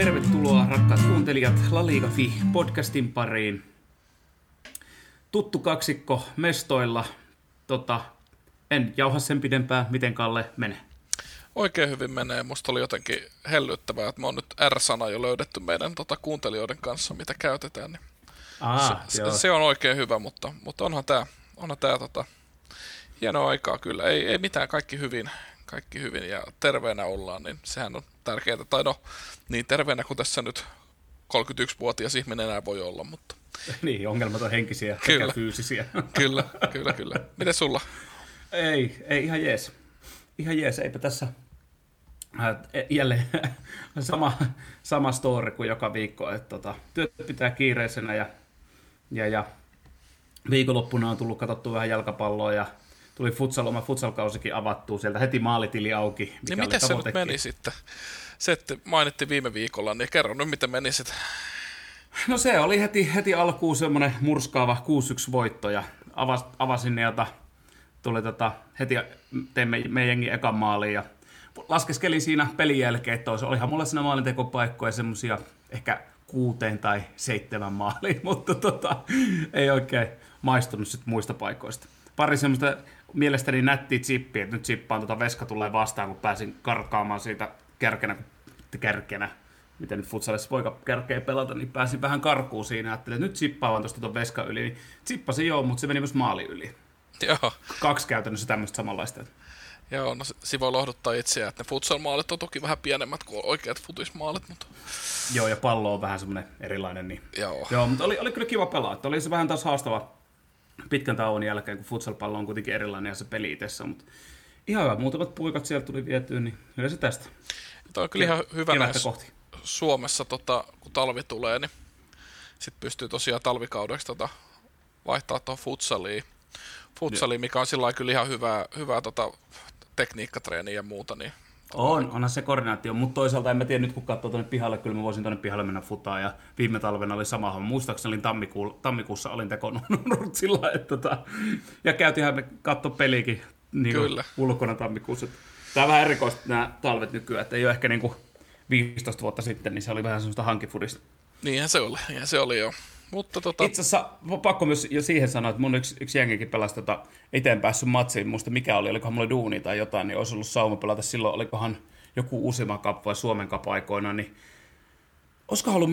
Tervetuloa rakkaat kuuntelijat LaLiga.fi podcastin pariin. Tuttu kaksikko mestoilla. En jauha sen pidempään, miten Kalle menee. Oikein hyvin menee. Musta oli jotenkin hellyttävää, että me on nyt R-sana jo löydetty meidän kuuntelijoiden kanssa, mitä käytetään. Niin se on oikein hyvä, mutta onhan tää hienoa aikaa kyllä. Ei mitään, kaikki hyvin ja terveenä ollaan, niin sehän on tärkeää. Tai no, niin terveenä kuin tässä nyt 31-vuotias ihminen enää voi olla, mutta... Niin, ongelmat on henkisiä sekä fyysisiä. Kyllä. Miten sulla? Ei ihan jees. Eipä tässä jälleen sama story kuin joka viikko. Että työt pitää kiireisenä ja viikonloppuna on tullut katsottua vähän jalkapalloa ja tuli futsalkausikin avattua sieltä heti maalitili auki. Niin miten se nyt meni sitten? Se, että mainittiin viime viikolla, niin kerro nyt miten meni sitten. No se oli heti alkuun semmoinen murskaava 6-1 voitto ja avasin ne, jota tuli heti teimme meidän jengin ekan maaliin ja laskeskelin siinä pelin jälkeen, että olihan mulla siinä maalintekopaikkoja semmoisia ehkä 6 tai 7 maaliin, mutta ei oikein maistunut sit muista paikoista. Pari semmoista mielestäni nättiä chippiä, että nyt chippaan Veska tulee vastaan, kun pääsin karkkaamaan siitä kärkenä. Miten nyt futsalissa voika kärkeä pelata, niin pääsin vähän karkuun siinä. Ajattelin, että nyt chippaan vaan tuosta Veska yli. Niin chippasin joo, mutta se meni myös maali yli. Joo. 2 käytännössä tämmöistä samanlaista. Joo, no se voi lohduttaa itseään, että ne futsal-maalit on toki vähän pienemmät kuin oikeat futismaalit, mutta... Joo, ja pallo on vähän semmoinen erilainen. Niin... Joo, mutta oli kyllä kiva pelaa. Että oli se vähän taas haastava pitkän tauon jälkeen, kun futsal-pallo on kuitenkin erilainen ja se peli itsessä, mutta ihan hyvä. Muutamat puikat sieltä tuli vietyä, niin kyllä se tästä. Tämä on kyllä ihan hyvä näissä Suomessa, kun talvi tulee, niin sitten pystyy tosiaan talvikaudeksi vaihtaa tuohon futsaliin, mikä on sillä kyllä ihan hyvää tekniikkatreeniä ja muuta. Niin onhan se koordinaatio, mutta toisaalta en mä tiedä nyt kun katsoo tuonne pihalle, kyllä mä voisin tuonne pihalle mennä futaan ja viime talvena oli sama homma. Muistaakseni tammikuussa olin tekonurtsilla, että ja käytiinhän me katsoa peliäkin niin ulkona tammikuussa. Tämä on vähän erikoista nämä talvet nykyään, että ei ole ehkä niin kuin 15 vuotta sitten, niin se oli vähän semmoista hankifudista. Niinhän se oli, joo. Mutta itse asiassa pakko myös jo siihen sanoa, että mun yksi jengikin pelasi itse päässyt matsiin, muista mikä oli, olikohan mulla duuni tai jotain, niin olisi ollut sauma pelata silloin, olikohan joku Uusimaan Cup vai Suomen Cup aikoina, niin olisikohan ollut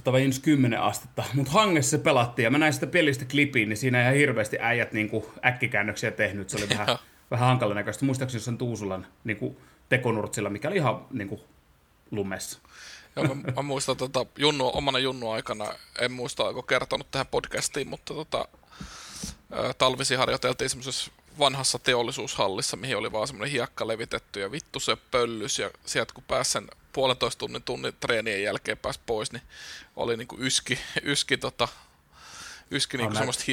-15 tai -10 astetta, mutta hangessa se pelattiin ja mä näin sitä pelistä klipiin, niin siinä ihan hirveästi äijät niin kuin äkkikäännöksiä tehnyt, se oli vähän hankalan näköistä, muistaakseni jossain Tuusulan niin kuin tekonurtsilla, mikä oli ihan niin kuin lumessa. Joo, mä muistan omana junnu-aikana, en muista oliko kertonut tähän podcastiin, mutta talvisi harjoiteltiin semmoisessa vanhassa teollisuushallissa, mihin oli vaan semmoinen hiekka levitetty ja vittu se pöllys ja sieltä kun pääsi sen 1,5 tunnin treenien jälkeen pääsi pois, niin oli niinku yski niinku semmoista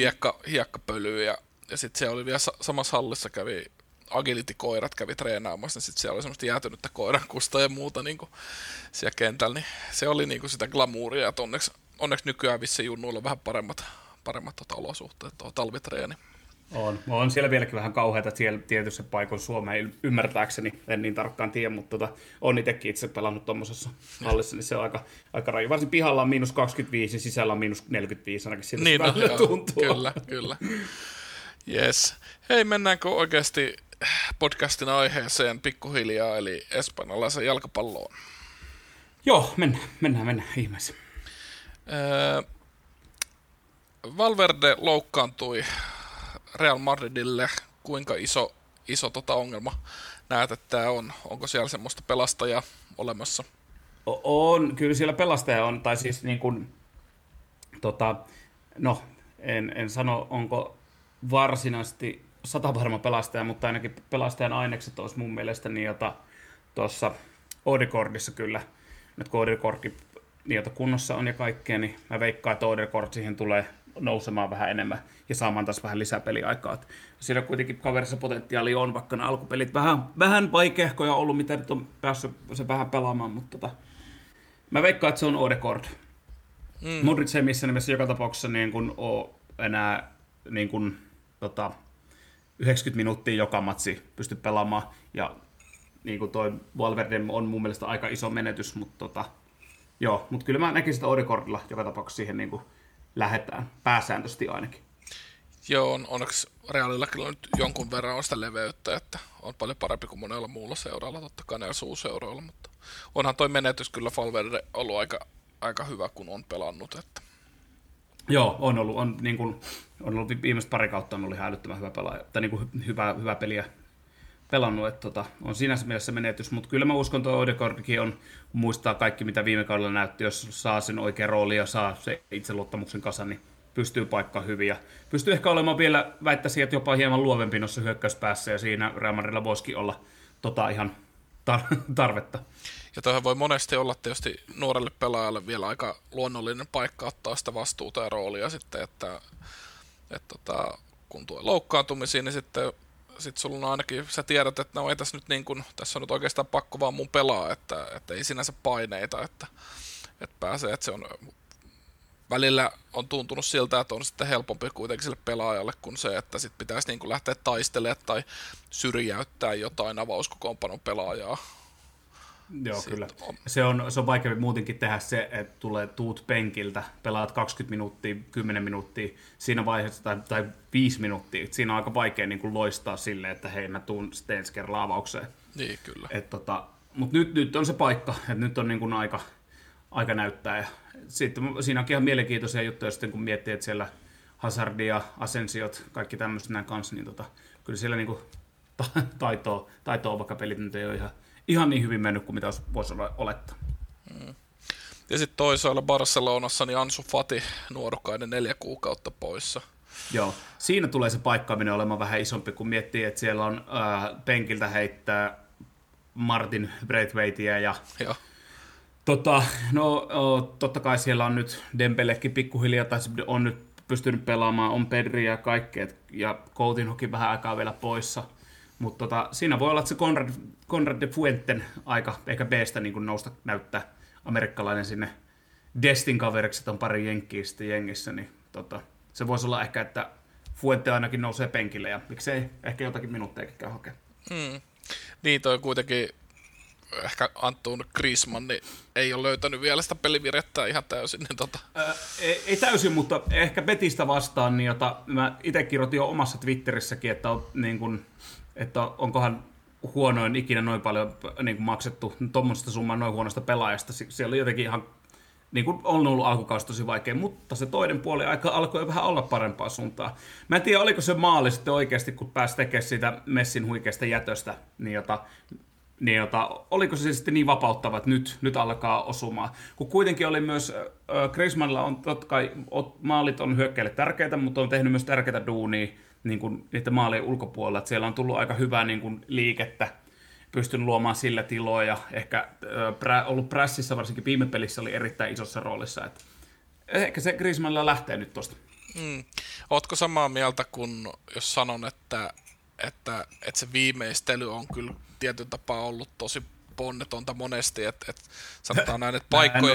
hiekkapölyä ja sitten se oli vielä samassa hallissa kävi agility-koirat kävi treenaamassa, niin sitten siellä oli semmoista jäätynyttä koirankusta ja muuta niin siellä kentällä, niin se oli niin sitä glamuuria, että onneksi nykyään vissiin junnuilla on vähän paremmat olosuhteet tuo talvitreeni. On siellä vieläkin vähän kauheita tietyissä paikoissa Suomeen ymmärtääkseni, en niin tarkkaan tiedä, mutta on itsekin itse pelannut tuommoisessa hallissa, niin se on aika raju. Varsin pihalla on -25 ja sisällä on -45 ainakin siitä niin, välillä tuntuu. Kyllä. Yes. Hei, mennäänkö oikeasti podcastin aiheeseen pikkuhiljaa, eli espanjalaisen jalkapalloon? Joo, mennään ihmeessä. Valverde loukkaantui Real Madridille. Kuinka iso ongelma näet, että tämä on? Onko siellä semmoista pelastajaa olemassa? On, kyllä siellä pelastaja on, tai siis niin kuin, en sano, onko varsinaisesti 100% pelastaja, mutta ainakin pelastajan ainekset olisi mun mielestä tuossa Audicordissä kyllä. Nyt kun Audicordi kunnossa on ja kaikkea, niin mä veikkaan, että Audicord siihen tulee nousemaan vähän enemmän ja saamaan taas vähän lisää peliaikaa. Siellä kuitenkin kaverissa potentiaalia on, vaikka ne alkupelit vähän vaikeahkoja ollut, mitä nyt on päässyt se vähän pelaamaan, mutta mä veikkaan, että se on Audicord. Modrit ei missään nimessä joka tapauksessa niin kun ole enää niin kun, 90 minuuttia joka matsi pysty pelaamaan, ja niin kuin toi Valverde on mun mielestä aika iso menetys, mutta Joo, mutta kyllä mä näkisin, että Ødegaardilla joka tapauksessa siihen niin kuin lähdetään, pääsääntöisesti ainakin. Joo, onneksi Realilla kyllä nyt jonkun verran on sitä leveyttä, että on paljon parempi kuin monella muulla seuralla, totta kai näillä suurseuroilla, mutta onhan toi menetys kyllä Valverde ollut aika hyvä, kun on pelannut. Että. Joo, on ollut viimeiset pari kautta on ollut ihan älyttömän hyvä pelaaja, tai niin kuin hyvä peliä pelannut, että on siinä mielessä menetys, mutta kyllä mä uskon, että Ødegaardkin on, muistaa kaikki mitä viime kaudella näytti, jos saa sen oikean roolin ja saa se itseluottamuksen kasan, niin pystyy paikkaan hyvin ja pystyy ehkä olemaan vielä, väittäisin, että jopa hieman luovempi noissa hyökkäyspäässä ja siinä Real Madridilla voisikin olla ihan tarvetta. Ja toihan voi monesti olla tietysti nuorelle pelaajalle vielä aika luonnollinen paikka ottaa sitä vastuuta ja roolia sitten, että kun tuo loukkaantumisiin, niin sitten sulla on ainakin, sä tiedät, että no ei tässä nyt niin kuin, tässä on nyt oikeastaan pakko vaan mun pelaa, että ei sinänsä paineita, että pääsee, että se on välillä on tuntunut siltä, että on sitten helpompi kuitenkin sille pelaajalle kuin se, että sit pitäisi niin kuin lähteä taistelemaan tai syrjäyttää jotain avauskokoonpanon pelaajaa. Joo, kyllä. Se on vaikeampi muutenkin tehdä se, että tuut penkiltä, pelaat 20 minuuttia, 10 minuuttia siinä vaiheessa tai 5 minuuttia. Siinä on aika vaikea niin kuin loistaa silleen, että hei, mä tuun sitten ensi kerralla avaukseen. Niin, kyllä. Mutta nyt on se paikka, että nyt on niin kuin aika näyttää. Ja sitten siinä onkin ihan mielenkiintoisia juttuja, sitten kun miettii, että siellä Hazardia, Asensiot, kaikki tämmöiset nämä kanssa, niin kyllä siellä niin kuin taitoa, vaikka pelit nyt ei ole ihan niin hyvin mennyt kuin mitä voisi olettaa. Ja sitten toisaalla Barcelonassa niin Ansu Fati nuorukainen 4 kuukautta poissa. Joo, siinä tulee se paikkaaminen olemaan vähän isompi, kun miettii, että siellä on penkiltä heittää Martin Breithweitiä ja... Joo. Totta kai siellä on nyt Dembelekin pikkuhiljaa, tai on nyt pystynyt pelaamaan, on Pedri ja kaikkea, ja Coutinhokin vähän aikaa vielä poissa. Mutta siinä voi olla, että se Conrad de Fuenten aika, ehkä B:stä niin kuin nousta näyttää amerikkalainen sinne Destin kaveriksi, että on pari jenkkiä sitten jengissä, niin se voisi olla ehkä, että Fuente ainakin nousee penkille, ja miksei ehkä jotakin minuuttejakin käy hakea. Niin, toi kuitenkin... Ehkä Antoine Griezmann niin ei ole löytänyt vielä sitä pelivirettää ihan täysin. Niin ei täysin, mutta ehkä Betistä vastaan, niin mä itse kirjoitin jo omassa Twitterissäkin, että, että onkohan huonoin ikinä noin paljon niin kuin maksettu tuommoisesta summaa noin huonosta pelaajasta. Siellä oli jotenkin ihan, niin kuin on ollut alkukausi tosi vaikea, mutta se toinen puoli aika alkoi vähän olla parempaa suuntaa. Mä en tiedä, oliko se maali sitten oikeasti, kun pääsi tekemään siitä Messin huikeasta jätöstä, niin oliko se sitten niin vapauttava, että nyt alkaa osumaan. Kun kuitenkin oli myös, Griezmannilla on totta kai, maalit on hyökkäille tärkeitä, mutta on tehnyt myös tärkeitä duunia niin kuin niiden maalien ulkopuolella. Että siellä on tullut aika hyvää niin kuin liikettä, pystynyt luomaan sillä tiloa ja ehkä ollut prässissä, varsinkin viime pelissä oli erittäin isossa roolissa. Että ehkä se Griezmannilla lähtee nyt tuosta. Ootko samaa mieltä, kun jos sanon, että se viimeistely on kyllä tietyn tapaa ollut tosi ponnetonta monesti, että sanotaan näin, että paikkoja...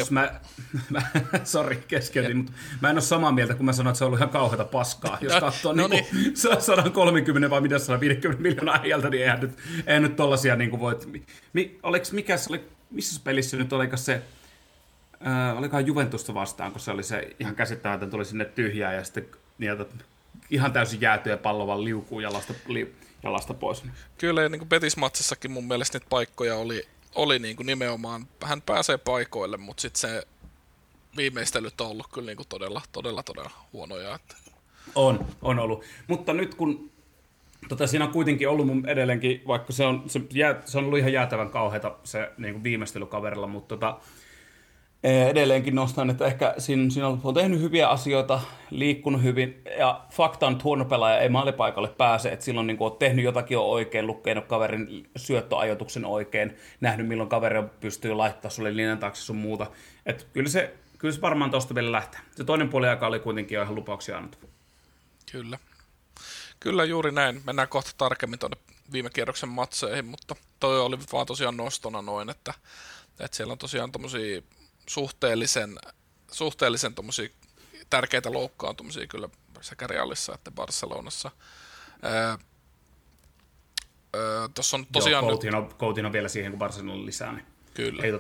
Sori, keskeytin, mutta mä en ole samaa mieltä, kun mä sanoin, että se on ollut ihan kauheata paskaa. Jos katsoo niin. 130 vai mitä 150 miljoonaa ajalta, niin eihän nyt tollaisia niin kuin voit... Missä pelissä nyt oliko se... Olikohan Juventusta vastaan, kun se oli se ihan käsittämätön, tuli sinne tyhjää ja sitten... Ihan täysin jäätyä pallo vaan liukuu jalasta pois. Kyllä, niin kuin Betis-matsissakin mun mielestä niitä paikkoja oli niin kuin nimenomaan, hän pääsee paikoille, mutta sitten se viimeistelyt on ollut kyllä niin kuin todella huonoja. Että. On ollut. Mutta nyt kun siinä on kuitenkin ollut mun edelleenkin, vaikka se on ollut ihan jäätävän kauheata se niin kuin viimeistelykaverilla, mutta edelleenkin nostan, että ehkä siinä on tehnyt hyviä asioita, liikkunut hyvin, ja fakta on, että huono pelaaja ei maalipaikalle pääse, että silloin niin on tehnyt jotakin oikein, lukenut kaverin syöttöajoituksen oikein, nähnyt milloin kaveri pystyy laittamaan sulle linjan taakse sun muuta. Että kyllä se varmaan tuosta vielä lähtee. Se toinen puoli aika oli kuitenkin jo ihan lupauksia annettu. Kyllä juuri näin. Mennään kohta tarkemmin tuonne viime kierroksen matseihin, mutta toi oli vaan tosiaan nostona noin, että siellä on tosiaan tommosia suhteellisen tärkeitä loukkaantumisia kyllä sekä Realissa että Barcelonassa. Tuossa on tosiaan... Coutinho vielä siihen, kun Barcelona lisää. Niin. Kyllä. Eli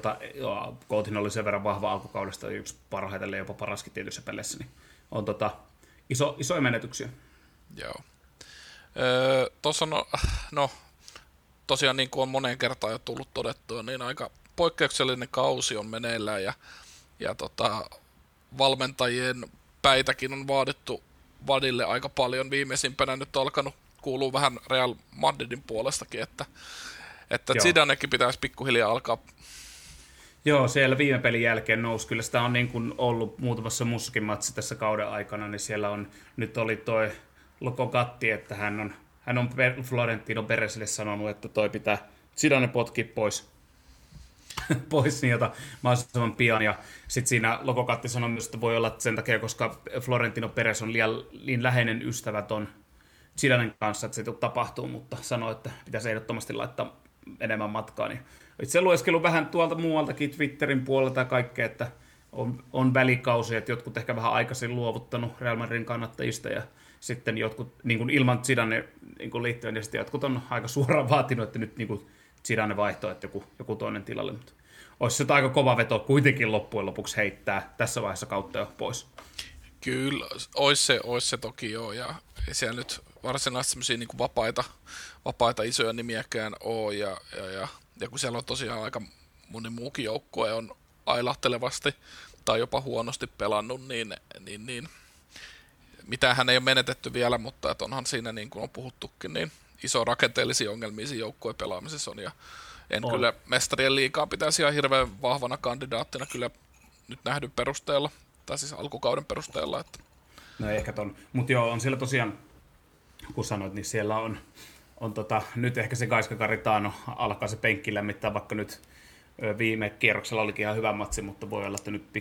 Coutinho oli sen verran vahva alkukaudesta, yksi parhaiten jopa paraskin tietyissä peleissä, niin on isoja menetyksiä. Joo. Tuossa no tosiaan niin kuin on moneen kertaan jo tullut todettua, niin aika poikkeuksellinen kausi on meneillään ja valmentajien päitäkin on vaadittu Vadille aika paljon. Viimeisimpänä nyt on alkanut kuulua vähän Real Madridin puolestakin, että Zidanekin pitäisi pikkuhiljaa alkaa. Joo, siellä viime pelin jälkeen nousi. Kyllä sitä on niin kuin ollut muutamassa muussakin matsissa tässä kauden aikana, niin siellä on, nyt oli toi Lokokatti, että hän on Florentino Peresille sanonut, että toi pitää Zidane potkia pois niiltä mahdollisimman pian, ja sitten siinä Lokokatti sanoi myös, että voi olla sen takia, koska Florentino Perez on liian läheinen ystävä ton Zidanen kanssa, että se tapahtuu, mutta sanoi, että pitäisi ehdottomasti laittaa enemmän matkaa, niin itse lueskellut vähän tuolta muualtakin Twitterin puolelta ja kaikkea, että on välikausi, että jotkut ehkä vähän aikaisin luovuttanut Real Madridin kannattajista, ja sitten jotkut niin kuin ilman Zidane niin kuin liittyen, ja sitten jotkut on aika suoraan vaatinut, että nyt niin kuin Zidane vaihto, että joku toinen tilalle, mutta olisi se aika kova veto kuitenkin loppujen lopuksi heittää tässä vaiheessa kautta jo pois. Kyllä, olisi se toki joo, ja ei siellä nyt varsinaisesti sellaisia niin kuin vapaita isoja nimiäkään ole, ja kun siellä on tosiaan aika moni muukin joukkue on ailahtelevasti tai jopa huonosti pelannut, niin mitäänhän ei ole menetetty vielä, mutta että onhan siinä, niin kuin on puhuttukin, niin iso rakenteellisia ongelmia siinä joukkueen pelaamisessa on, ja kyllä mestarien liigaa pitäisi ihan hirveän vahvana kandidaattina kyllä nyt nähdyn perusteella, tai siis alkukauden perusteella. Että. No ei ehkä ton, mutta joo, on siellä tosiaan, kun sanoit, niin siellä on nyt ehkä se Gaiska Garitano alkaa se penkki lämmittää, vaikka nyt viime kierroksella olikin ihan hyvä matsi, mutta voi olla, että nyt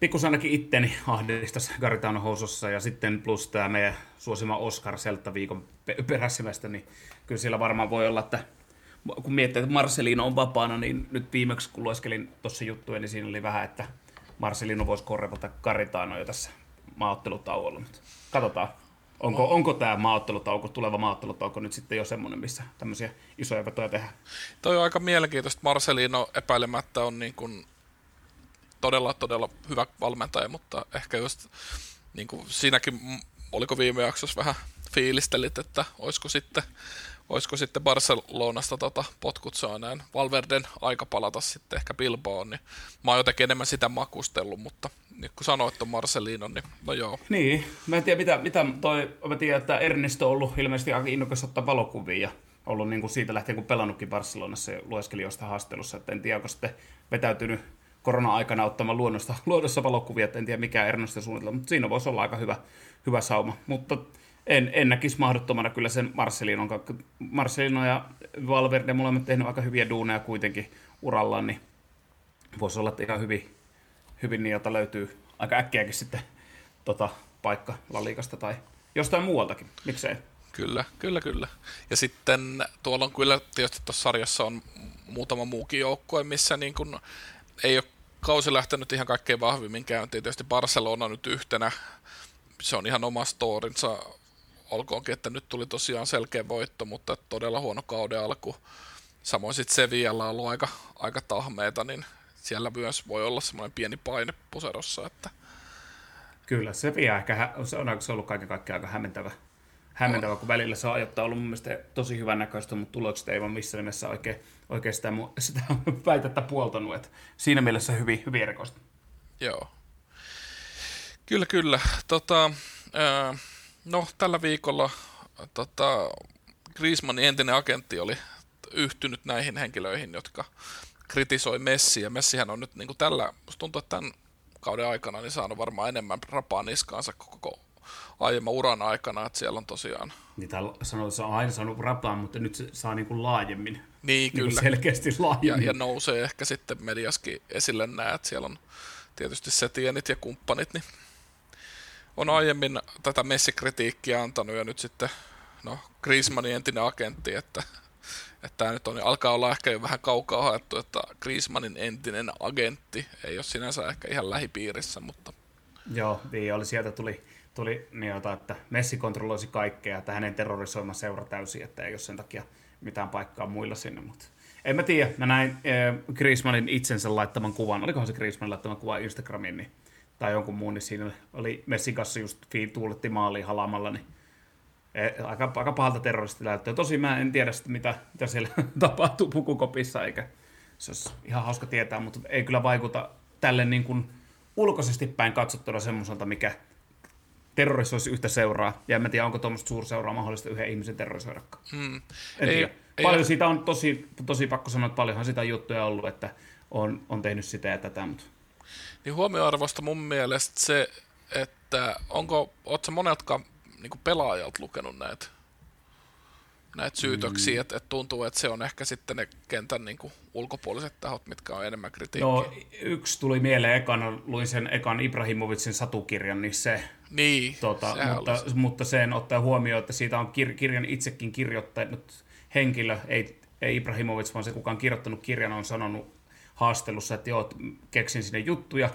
pikkusen ainakin itteni ahdistaisi Garitano housussa, ja sitten plus tämä meidän suosima Oscar sieltä viikon peräsimästä, niin kyllä siellä varmaan voi olla, että kun miettii, että Marcelino on vapaana, niin nyt viimeksi kun lueskelin tuossa juttuja, niin siinä oli vähän, että Marcelino voisi korvata Garitanoa jo tässä maaottelutauolla, mutta katsotaan, onko tämä maaottelutauko, tuleva maaottelutauko nyt sitten jo semmoinen, missä tämmöisiä isoja vetoja tehdään. Toi on aika mielenkiintoista, Marcelino epäilemättä on niin kuin todella hyvä valmentaja, mutta ehkä just niin kuin siinäkin, oliko viime jaksossa vähän fiilistelit, että olisiko sitten Barcelonasta potkut saa näin Valverden aika palata sitten ehkä Bilbaoon, niin mä oon jotenkin enemmän sitä makustellut, mutta nyt kun sanoit ton Marcelino, niin no joo. Niin, mä en tiedä mitä mä tiedän, että Ernesto on ollut ilmeisesti aika innokas ottaa valokuvia, ollut niin kuin siitä lähtien kun pelannutkin Barcelonassa ja lueskeli jostain haastelussa, että en tiedä, onko sitten vetäytynyt korona-aikana ottamaan luonnossa valokuvia, että en tiedä mikä Ernesto suunnitelma, mutta siinä voisi olla aika hyvä sauma. Mutta en näkisi mahdottomana kyllä sen Marcelino ja Valverde, mulla on tehnyt aika hyviä duuneja kuitenkin urallaan, niin voisi olla, että ihan hyvin niiltä löytyy aika äkkiäkin sitten paikka LaLigasta tai jostain muualtakin, miksei. Kyllä. Ja sitten tuolla on kyllä tietysti tuossa sarjassa on muutama muukin joukkue, missä niin kuin ei ole kausi lähtenyt ihan kaikkein vahvimmin käyntiin, tietysti Barcelona nyt yhtenä, se on ihan oma storinsa, olkoonkin, että nyt tuli tosiaan selkeä voitto, mutta todella huono kauden alku, samoin sitten Sevillalla on ollut aika tahmeita, niin siellä myös voi olla semmoinen pieni paine puserossa, että. Kyllä, Sevilla ehkä, se on ollut kaiken kaikkiaan aika hämmentävä, kun välillä se on ajoittaa ollut mun mielestä tosi hyvän näköistä, mutta tulokset ei vaan missään nimessä oikein sitä väitettä puoltanut, että siinä mielessä hyvin erikoista. Joo. Kyllä. No, tällä viikolla Griezmannin entinen agentti oli yhtynyt näihin henkilöihin, jotka kritisoi Messiä. Messihän on nyt niin kuin tällä, musta tuntuu, että tämän kauden aikana niin saanut varmaan enemmän rapaa niskaansa koko aiemman uran aikana, että siellä on tosiaan. Niin täällä sanotaan, että se on aina saanut rapaa, mutta nyt se saa niin kuin laajemmin. Niin kyllä. Selkeästi laajemmin. Ja nousee ehkä sitten mediaskin esille nämä, että siellä on tietysti setienit ja kumppanit, niin on aiemmin tätä Messi-kritiikkiä antanut ja nyt sitten Griezmannin entinen agentti, että tämä nyt on, alkaa olla ehkä jo vähän kaukaa haettu, että Griezmannin entinen agentti ei ole sinänsä ehkä ihan lähipiirissä, mutta. Joo, niin oli, sieltä tuli niin, että Messi kontrolloisi kaikkea, että hänen terrorisoima seura täysin, että ei ole sen takia mitään paikkaa muilla sinne, mutta En mä tiedä, mä näin Griezmannin itsensä laittaman kuvan, olikohan se Griezmannin laittaman kuva Instagramiin niin, tai jonkun muun, niin siinä oli Messin kanssa just tuuletti maaliin halaamalla, niin aika pahalta terroristi näyttää. Tosin mä en tiedä sitä, mitä siellä tapahtuu pukukopissa, eikä se olisi ihan hauska tietää, mutta ei kyllä vaikuta tälle niin kuin ulkoisesti päin katsottuna semmoiselta, mikä terrorisoisi yhtä seuraa, ja en tiedä, onko tuommoista suurseuraa mahdollista yhden ihmisen terrorisoidakaan. Paljon siitä on tosi pakko sanoa, että paljonhan sitä juttuja on ollut, että on tehnyt sitä ja tätä. Mutta. Niin huomioarvosta mun mielestä se, että ootko moneltakaan niin pelaajalta lukenut näitä syytöksiä, että tuntuu, että se on ehkä sitten ne kentän niin kuin ulkopuoliset tahot, mitkä on enemmän kritiikkiä. No, yksi tuli mieleen ekana, luin sen ekan Ibrahimovicin satukirjan, niin se. Niin, mutta sen ottaa huomioon, että siitä on kirjan itsekin kirjoittanut henkilö, ei Ibrahimovic, vaan se kukaan kirjoittanut kirjan, on sanonut haastelussa, että joo, keksin sinne juttuja.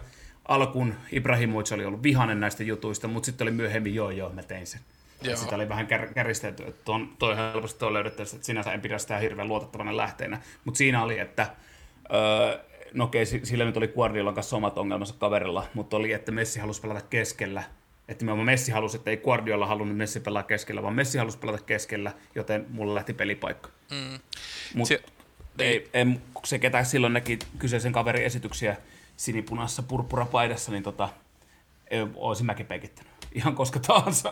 Alkuun Ibrahimovic oli ollut vihainen näistä jutuista, mutta sitten oli myöhemmin, joo, mä tein sen. Joo. Sitä oli vähän käristelty, että toi helposti toi löydettävissä, että sinänsä en pidä sitä hirveän luotettavana lähteenä. Mutta siinä oli, että sillä nyt oli Guardiolan kanssa omat ongelmansa kaverilla, mutta oli, että Messi halusi pelata keskellä. Että Messi halusi, että ei Guardiola halunnut Messi pelaa keskellä, vaan Messi halusi pelata keskellä, joten mulla lähti pelipaikka. Mutta se, ketä silloin näki kyseisen kaverin esityksiä sinipunassa purppurapaidassa, niin olisin mäkin peikittänyt. Ihan koska tahansa.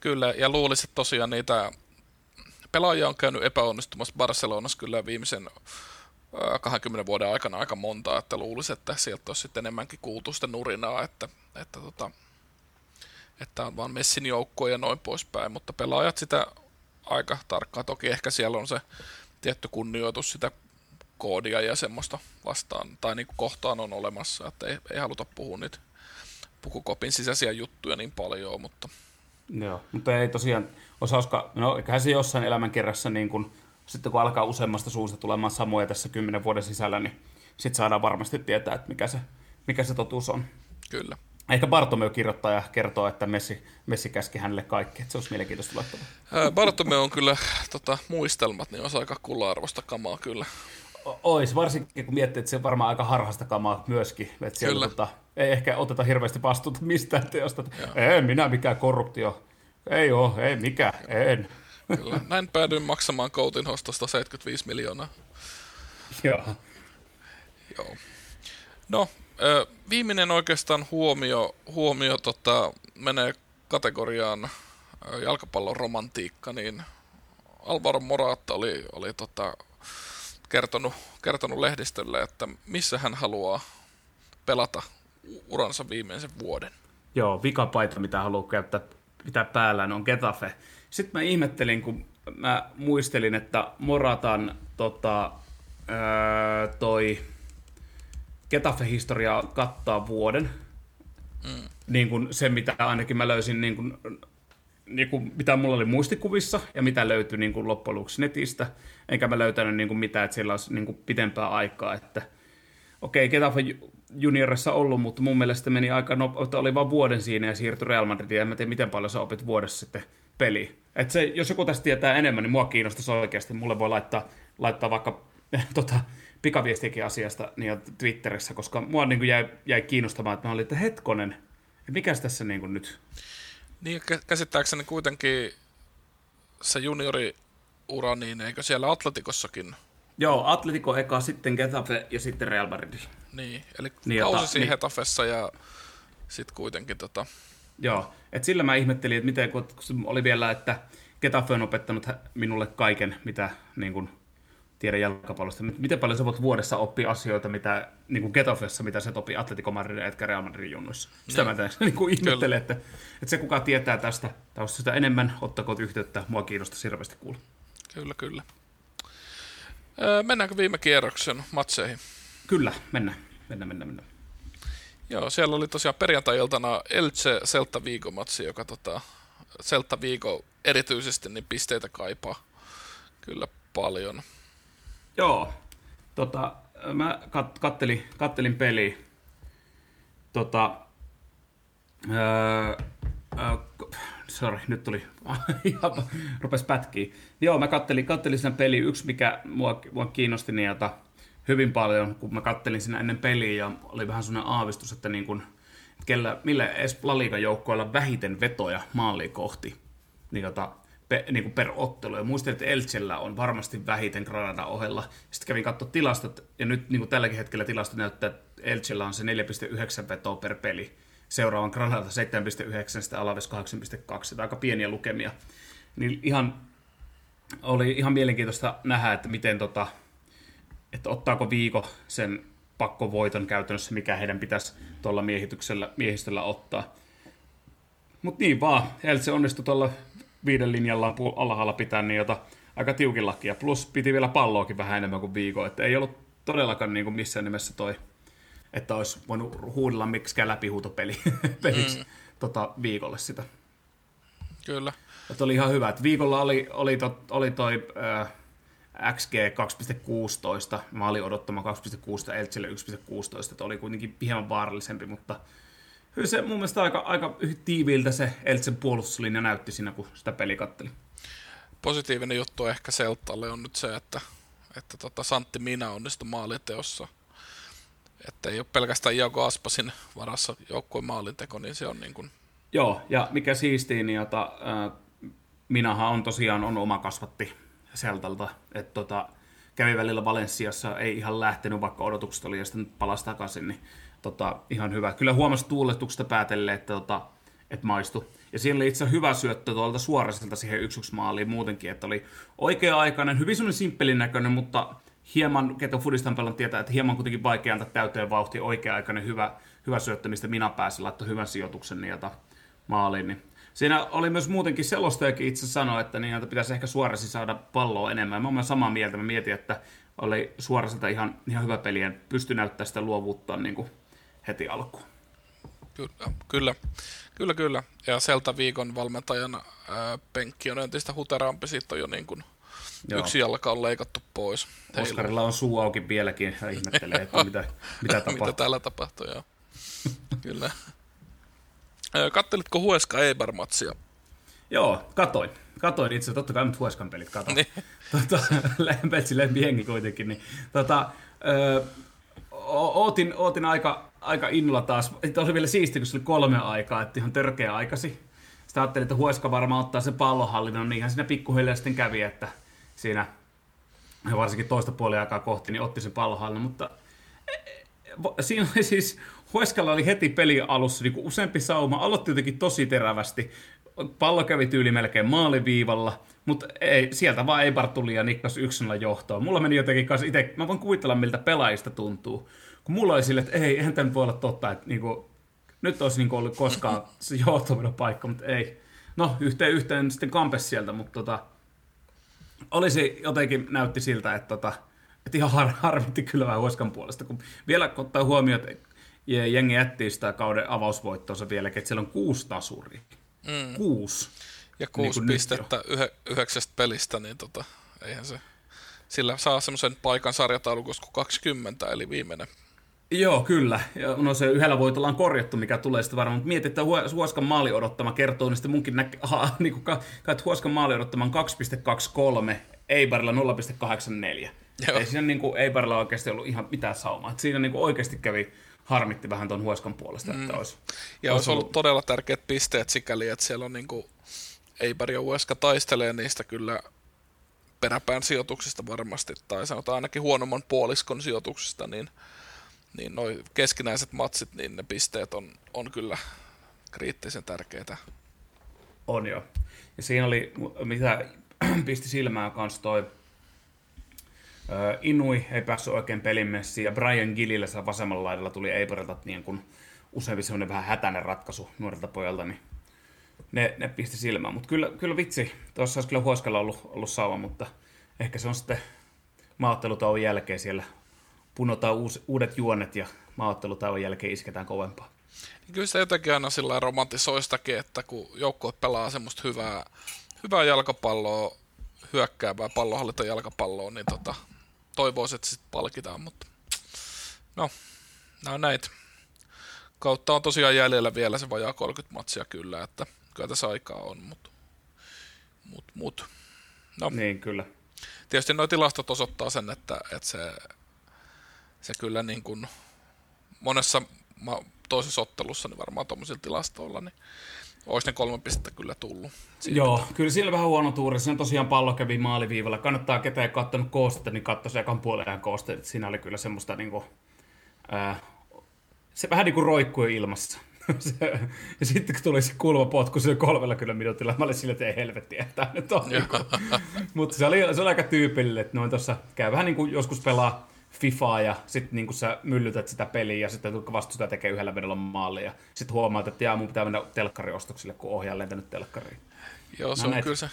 Kyllä, ja luulisin, että tosiaan niitä pelaajia on käynyt epäonnistumassa Barcelonassa kyllä viimeisen 20 vuoden aikana aika monta, että luulisin, että sieltä olisi sitten enemmänkin kuultu sitä nurinaa, että on vaan Messin joukkoja ja noin poispäin, mutta pelaajat sitä aika tarkkaan. Toki ehkä siellä on se tietty kunnioitus sitä koodia ja semmoista vastaan, tai niin kuin kohtaan on olemassa, että ei haluta puhua niitä pukukopin sisäisiä juttuja niin paljon, mutta. Joo, mutta ei tosiaan osauskaan, no eiköhän se jossain elämänkerrassa niin kuin sitten kun alkaa useammasta suusta tulemaan samoja tässä 10 vuoden sisällä, niin sitten saadaan varmasti tietää, että mikä se totuus on. Kyllä. Ehkä Bartomeu kirjoittaa ja kertoo, että Messi käski hänelle kaikki, että se olisi mielenkiintoista luettavaa. Bartomeu on kyllä muistelmat, niin olisi aika kulla-arvosta kamaa kyllä. Ois, varsinkin kun miettii, että se on varmaan aika harhasta kamaa myöskin, että siellä ei ehkä oteta hirveästi vastuuta mistään teosta, en minä mikään korruptio, ei oo, ei mikään, en. Kyllä. Näin päädyin maksamaan Coutinhosta 75 miljoonaa. Joo. No, viimeinen oikeastaan huomio menee kategoriaan jalkapallon romantiikka, niin Alvaro Morata oli kertonut lehdistölle, että missä hän haluaa pelata uransa viimeisen vuoden. Joo, vikapaita, mitä haluaa pitää päällään, on Getafe. Sitten mä ihmettelin, kun mä muistelin, että Moratan toi Getafe-historia kattaa vuoden. Niin kuin se, mitä ainakin mä löysin, niin kuin, mitä mulla oli muistikuvissa ja mitä löytyi niin kuin loppujen lopuksi netistä. Enkä mä löytänyt niin kuin mitään, että siellä olisi niin kuin pitempää aikaa. Että okei, Getafe juniorissa ollut, mutta mun mielestä meni aika että oli vaan vuoden siinä ja siirtyi Real Madridiin. En mä tiedä, miten paljon sä opit vuodessa sitten peliä. Että se, jos joku tästä tietää enemmän, niin mua kiinnostaisi oikeasti. Mulle voi laittaa vaikka pikaviestiäkin asiasta niin Twitterissä, koska mua niin kuin jäi kiinnostamaan, että mä olin, että hetkonen, mikäs tässä niin kuin nyt? Niin, käsittääkseni kuitenkin se junioriura, niin eikö siellä Atleticossakin? Joo, Atletico eka, sitten Getafe ja sitten Real Madrid. Niin, eli kausi siinä Getafessa ja sitten kuitenkin Joo, että sillä mä ihmettelin, että miten kun oli vielä, että Getafe on opettanut minulle kaiken, mitä niin kun tiedän jalkapallosta. Miten paljon sä voit vuodessa oppia asioita, mitä niin kuin Getafessa, mitä sä opit Atletico Madridin etkä Real Madridin junnuissa. Sitä mä niin ihmettelen, että se kuka tietää tästä enemmän, ottakoot yhteyttä, mua kiinnostaa hirveästi kuulla. Kyllä. Mennäänkö viime kierroksen matseihin? Kyllä, mennään. Joo, siellä oli tosiaan perjantai-iltana Elche Celta Vigo -matsi, joka Celta Vigo erityisesti niin pisteitä kaipaa kyllä paljon. Joo, mä kattelin peliä. Sorry, nyt tuli, rupesi pätkiä. Joo, mä kattelin sen peliä. Yksi, mikä mua kiinnosti hyvin paljon, kun mä kattelin siinä ennen peliä ja oli vähän sellainen aavistus, että niin kun, millä edes LaLigan joukkoilla vähiten vetoja maaliin kohti niin per ottelu. Ja muistin, että Elchellä on varmasti vähiten Granadan ohella. Sitten kävin katsoa tilastot, ja nyt niin tälläkin hetkellä tilastot näyttää, että Elchellä on se 4,9 vetoa per peli. Seuraavan Granada 7,9, sitä Alaves 8,2, aika pieniä lukemia. Niin oli ihan mielenkiintoista nähdä, että miten että ottaako Viiko sen pakkovoiton käytännössä, mikä heidän pitäisi tuolla miehistöllä ottaa. Mutta niin vaan, Elche onnistui tuolla viiden linjalla alhaalla pitää aika tiukillakin, ja plus piti vielä palloakin vähän enemmän kuin Viiko, että ei ollut todellakaan niin kuin missään nimessä toi, että olisi voinut huudella miksikään läpihuutopeliksi Viikolle sitä. Kyllä. Että oli ihan hyvä, että Viikolla oli toi XG 2,16, mä olin odottama 2,6, Elchelle 1,16, että oli kuitenkin hieman vaarallisempi, mutta kyllä se mun mielestä aika tiiviiltä se Elchen puolustuslinja näytti siinä, kun sitä peli katteli. Positiivinen juttu ehkä Celtalle on nyt se, että Santti Mina onnistui maaliteossa. Että ei ole pelkästään Iago Aspasin varassa joukkueen maalinteko, niin se on niin kuin... Joo, ja mikä siistii, niin Minahan on tosiaan oma kasvatti Celtalta. Että kävi välillä Valenssiassa, ei ihan lähtenyt, vaikka odotukset oli, ja sitten palasi takaisin, niin ihan hyvä. Kyllä huomasi tuuletuksesta päätellen, että maistui. Ja siellä oli itse hyvä syöttö tuolta Suoraselta siihen 1-1 maaliin muutenkin, että oli oikea-aikainen, hyvin semmoinen simppelin näköinen, mutta hieman, ketä Fudistan pelon tietää, että hieman kuitenkin vaikea antaa täyteen vauhtia, oikea-aikainen hyvä syöttö, mistä Minä pääsin laittoi hyvän sijoituksen maaliin. Niin. Siinä oli myös muutenkin selostajakin itse sanoi, että niitä pitäisi ehkä Suorasin saada palloa enemmän. Mä olen samaa mieltä, mä mietin, että oli Suoraselta ihan hyvä peli, ja pystyi näyttämään sitä luovuuttaan niin kuin heti alkuun. Kyllä. Ja Celta viikon valmentajan penkki on entistä huteraampi, siitä on jo niin kuin yksi jalka on leikattu pois. Oskarilla on suu auki vieläkin, ja ihmettelee, että mitä tapahtuu. Mitä täällä tapahtuu, joo. Kyllä. Kattelitko Huesca-Eibar-matsia? Joo, katoin itse, totta kai nyt Huescan pelit katoin. Niin. Lempetsi lempihengi kuitenkin. Niin. Ootin aika innolla taas. Tämä oli vielä siistiä, kun se oli 3 aikaa, että ihan törkeä aikasi. Sitten ajattelin, että Huesca varmaan ottaa sen pallonhallinnon, niin ihan siinä pikkuhiljaa sitten kävi, että siinä varsinkin toista puolia aikaa kohti, niin otti sen pallonhallinnon, mutta siinä oli siis, Huescalla oli heti pelin alussa niin kuin useampi sauma, aloitti jotenkin tosi terävästi, pallo kävi tyyli melkein maaliviivalla, mutta ei, sieltä vaan Eibar tuli ja nikkasi 1-0 johtoon. Mulla meni jotenkin kanssa itse, mä voin kuvitella miltä pelaajista tuntuu, kun mulla oli sille, että eihän tämä voi olla totta, että niin kuin, nyt olisi niin kuin ollut koskaan se johtominen paikka, mutta ei. No yhteen sitten kampesi sieltä, mutta olisi jotenkin näytti siltä, että ihan harmitti kyllä vähän Huescan puolesta, kun vielä ottaa huomioon, että jengi jättii sitä kauden avausvoittoonsa vieläkin, että siellä on 6 tasuria. 6. Ja 6 niin pistettä 9 pelistä, niin eihän se... Sillä saa semmoisen paikan sarjataulukossa kuin 20, eli viimeinen. Joo, kyllä. Ja no se yhdellä voitolla on korjattu, mikä tulee sitten varmaan. Mutta mietin, että Huescan maali odottama kertoo, niin sitten munkin näkee, niin että Huescan maali odottama on 2,23, Eibarilla 0,84. Ei siinä niin kuin Eibarilla oikeasti ollut ihan mitään saumaa. Siinä niin kuin oikeasti kävi... Harmitti vähän tuon Huescan puolesta, että olisi... Ja olisi ollut todella tärkeät pisteet sikäli, että siellä on niinku... Eibar ja Huesca taistelee niistä kyllä peräpään sijoituksista varmasti, tai sanotaan ainakin huonomman puoliskon sijoituksista, niin noi keskinäiset matsit, niin ne pisteet on kyllä kriittisen tärkeitä. On joo. Ja siinä oli, mitä pisti silmään kanssa toi... Inui ei päässyt oikein pelimessiin, ja Brian Gillillä siellä vasemmalla laidalla tuli Eibarilta niin kuin useampi semmoinen vähän hätäinen ratkaisu nuorelta pojalta, niin ne pisti silmään. Mutta kyllä vitsi, tuossa olisi kyllä Huescalla ollut sauma, mutta ehkä se on sitten maaottelutauon jälkeen siellä punotaan uudet juonet ja maaottelutauon jälkeen isketään kovempaa. Kyllä se jotenkin aina sillä romantisoistakin, että kun joukkue pelaa semmoista hyvää jalkapalloa, hyökkäävää pallohallinta jalkapalloa, niin toivoisin, että sitten palkitaan, mutta no, nämä on näitä. Kautta on tosiaan jäljellä vielä se vajaa 30 matsia kyllä, että kai tässä aikaa on, mut. No. Niin, kyllä. Tietysti nuo tilastot osoittaa sen, että se kyllä niin kuin monessa toisessa ottelussa niin varmaan tuollaisilla tilastoilla, niin olisi ne 3 pistettä kyllä tullut. Siitä. Joo, kyllä sillä vähän huono tuuri. Siinä tosiaan pallo kävi maaliviivalla. Kannattaa ketään ei kattonut koostetta, niin katsoi se ekan puolen koosteet. Siinä oli kyllä semmoista niin kuin, se vähän niin kuin roikkui ilmassa. Ja sitten kun tuli se kulmapotku, se oli 30 minuutilla, mä olin sillä, että ei helvettiä, tämä nyt on. Mutta se oli aika tyypillinen, että noin tuossa käy vähän niin kuin joskus pelaa FIFAa ja sitten niin sä myllytät sitä peliä ja sitten vastustaja tekee yhdellä vedolla maalle ja sitten huomaat, että jää, mun pitää mennä telkkariostoksille, kun ohjaa lentänyt telkkariin. Joo, se on näitä. Kyllä se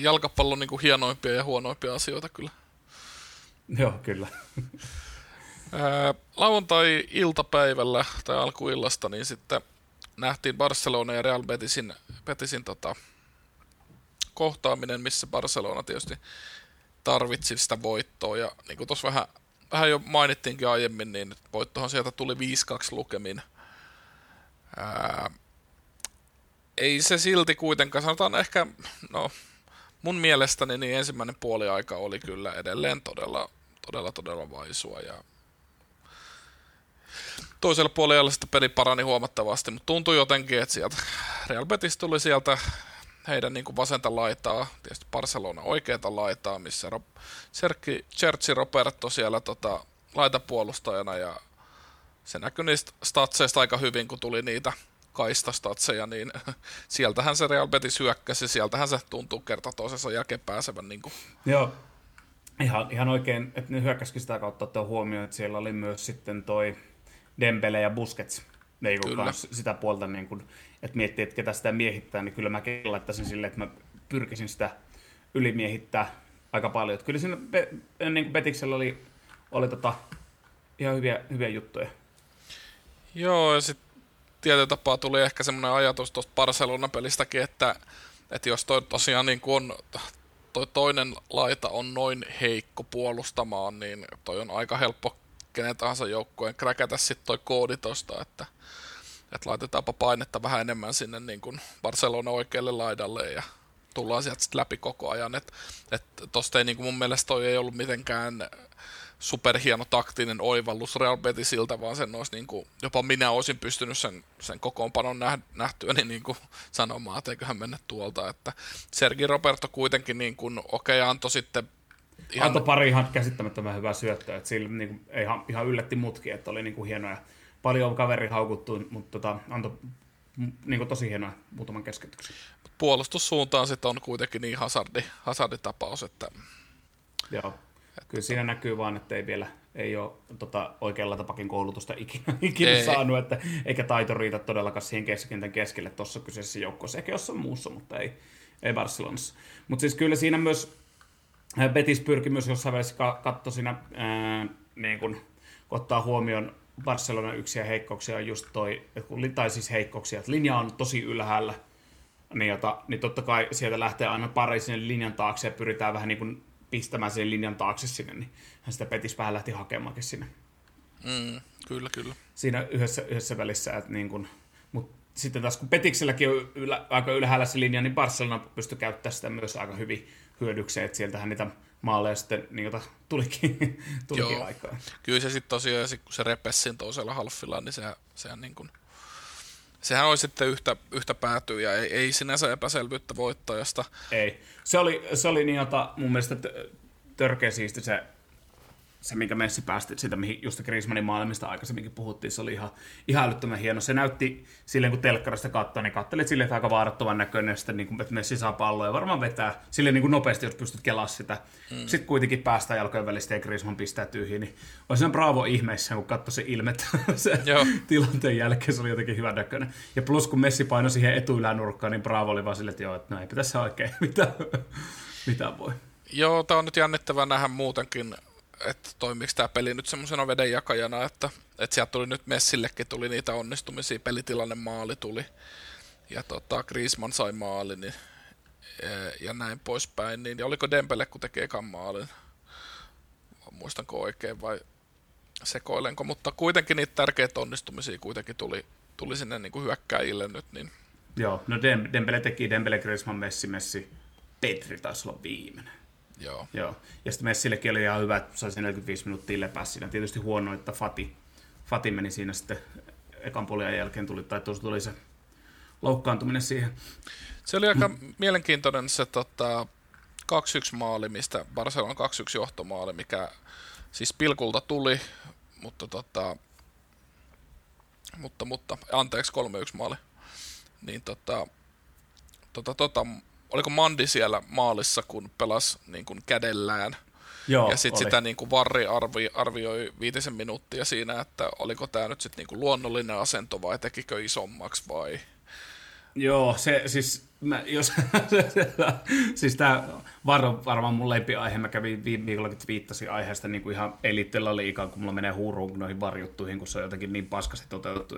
jalkapallon niin kuin hienoimpia ja huonoimpia asioita kyllä. Joo, kyllä. Lauantai-iltapäivällä tai alkuillasta niin sitten nähtiin Barcelona ja Real Betisin kohtaaminen, missä Barcelona tietysti tarvitsi sitä voittoa. Ja niin kuin tuossa vähän jo mainittiinkin aiemmin, niin voittohan sieltä tuli 5-2 lukemin. Ei se silti kuitenkaan, sanotaan ehkä, no mun mielestäni niin ensimmäinen puoliaika oli kyllä edelleen todella vaisua ja toisella puolella sitä peli parani huomattavasti, mutta tuntui jotenkin, että sieltä Real Betis tuli sieltä heidän niin kuin vasenta laitaa, tietysti Barcelona oikeata laitaa, missä Sergi Roberto siellä laitapuolustajana, ja se näkyi niistä statseista aika hyvin, kun tuli niitä kaistastatseja, niin sieltähän se Real Betis hyökkäsi, sieltähän se tuntuu kerta toisessa jälkeen pääsevän. Niin kuin. Joo, ihan oikein, että ne hyökkäsikin sitä kautta ottaa huomioon, että siellä oli myös sitten toi Dembele ja Busquets, niin sitä puolta, niin kun, että miettii, että ketä sitä miehittää, niin kyllä mä laittaisin silleen, että mä pyrkisin sitä ylimiehittää aika paljon. Että kyllä siinä niin Betiksellä oli ihan hyviä juttuja. Joo, ja sitten tietyllä tapaa tuli ehkä semmoinen ajatus tuosta Barcelona-pelistäkin, että jos toi tosiaan niin kun on, toi toinen laita on noin heikko puolustamaan, niin toi on aika helppo kenen tahansa joukkueen kräkätä sitten toi koodi tosta, että laitetaanpa painetta vähän enemmän sinne niin kuin Barcelona oikealle laidalle ja tullaan sieltä sitten läpi koko ajan. Että tosta ei niin kuin mun mielestä toi ei ollut mitenkään superhieno taktinen oivallus Real Betisiltä, vaan sen olisi niin kuin, jopa minä olisin pystynyt sen kokoonpanon nähtyäni niin kuin sanomaan, että eiköhän mennä tuolta. Että Sergi Roberto kuitenkin niin kuin, okei, antoi sitten antoi pari ihan käsittämättömän hyvää syöttöä, että sillä niin kuin, ihan yllätti mutkin, että oli niin kuin hienoja. Paljon kaveri haukuttu, mutta antoi niin kuin tosi hienoja muutaman keskityksen. Puolustussuuntaan sitten on kuitenkin niin hazarditapaus, että joo, että kyllä siinä näkyy vaan, että ei ole oikealla tapakin koulutusta ikinä saanut, että eikä taito riitä todellakaan siihen keskikentän keskelle tuossa kyseisessä joukkueessa, eikä jossain muussa, mutta ei Barcelonassa. Mutta siis kyllä siinä myös Betis pyrki myös jossain välissä katto siinä, niin kun ottaa huomioon Barcelonan yksiä heikkouksia on just toi, tai siis heikkouksia, että linja on tosi ylhäällä, niin totta kai sieltä lähtee aina pari sinne linjan taakse ja pyritään vähän niin kuin pistämään sen linjan taakse sinne, niin sitä Betis vähän lähti hakemaankin sinne. Kyllä. Siinä yhdessä välissä, että niin kun, mutta sitten taas kun Betikselläkin on aika ylhäällä se linja, niin Barcelona pystyi käyttämään sitä myös aika hyvin hyödykseen, että sieltähän niitä maaleja sitten niitä tulikin aikaan. Kyllä se sitten tosiaan, kun se repesi siinä toisella halfilla, niin sehän, niin kun, sehän oli sitten yhtä päätyjä, ei sinänsä epäselvyyttä voittajasta. Ei, se oli mun mielestä törkeä siisti se, minkä Messi päästi siitä, mihin just Griezmannin maailmista aikaisemminkin puhuttiin, se oli ihan älyttömän hieno. Se näytti silleen, kun telkkarista katsoi, niin katselit silleen, että aika vaarattoman näköinen, niin että Messi saa palloa ja varmaan vetää silleen niin kuin nopeasti, jos pystyt kelaamaan sitä. Sitten kuitenkin päästään jalkojen välistä ja Griezmann pistää tyhjiin, niin olisi ihan bravo ihmeessä, kun katsoi se ilmet sen tilanteen jälkeen, se oli jotenkin hyvän näköinen. Ja plus, kun Messi painoi siihen etuylänurkkaan, niin bravo oli vaan silleen, että joo, että no ei pitäisi oikein mitään voi. Joo, tämä on nyt jännittävää nähdä muutenkin, että toimiiko tämä peli nyt semmoisena vedenjakajana, että sieltä tuli nyt Messillekin tuli niitä onnistumisia, pelitilanne maali tuli, ja Griezmann sai maali, niin, ja näin poispäin, niin ja oliko Dembele, kun teki ekan maalin, muistanko oikein vai sekoilenko, mutta kuitenkin niitä tärkeitä onnistumisia kuitenkin tuli sinne niin kuin hyökkääjille nyt, niin Joo, no Dembele teki, Dembele, Griezmann, Messi, Pedri taisi olla viimeinen. Joo. Joo. Ja sitten Messillekin oli ihan hyvä, että sai sen 45 minuuttia lepää siinä. Tietysti huono, että Fati meni siinä sitten ekan puoliajan jälkeen, tuli se loukkaantuminen siihen. Se oli aika mielenkiintoinen se 2-1 maali, mistä Barcelona 2-1 johtomaali, mikä siis pilkulta tuli, mutta anteeksi 3-1 maali. Niin oliko Mandi siellä maalissa, kun pelasi niin kuin kädellään? Joo, ja sitten sitä niin kuin Varri arvioi 5 minuuttia siinä, että oliko tämä nyt sitten niin kuin luonnollinen asento vai tekikö isommaksi vai? Joo, se siis, siis tämä varmaan mun lempiaihe, mä kävin viime viikollakin twiittasin aiheesta niin kuin ihan elittellä liikaa, kun mulla menee huuruun noihin varjuttuihin, kun se on jotenkin niin paskasti toteutettu.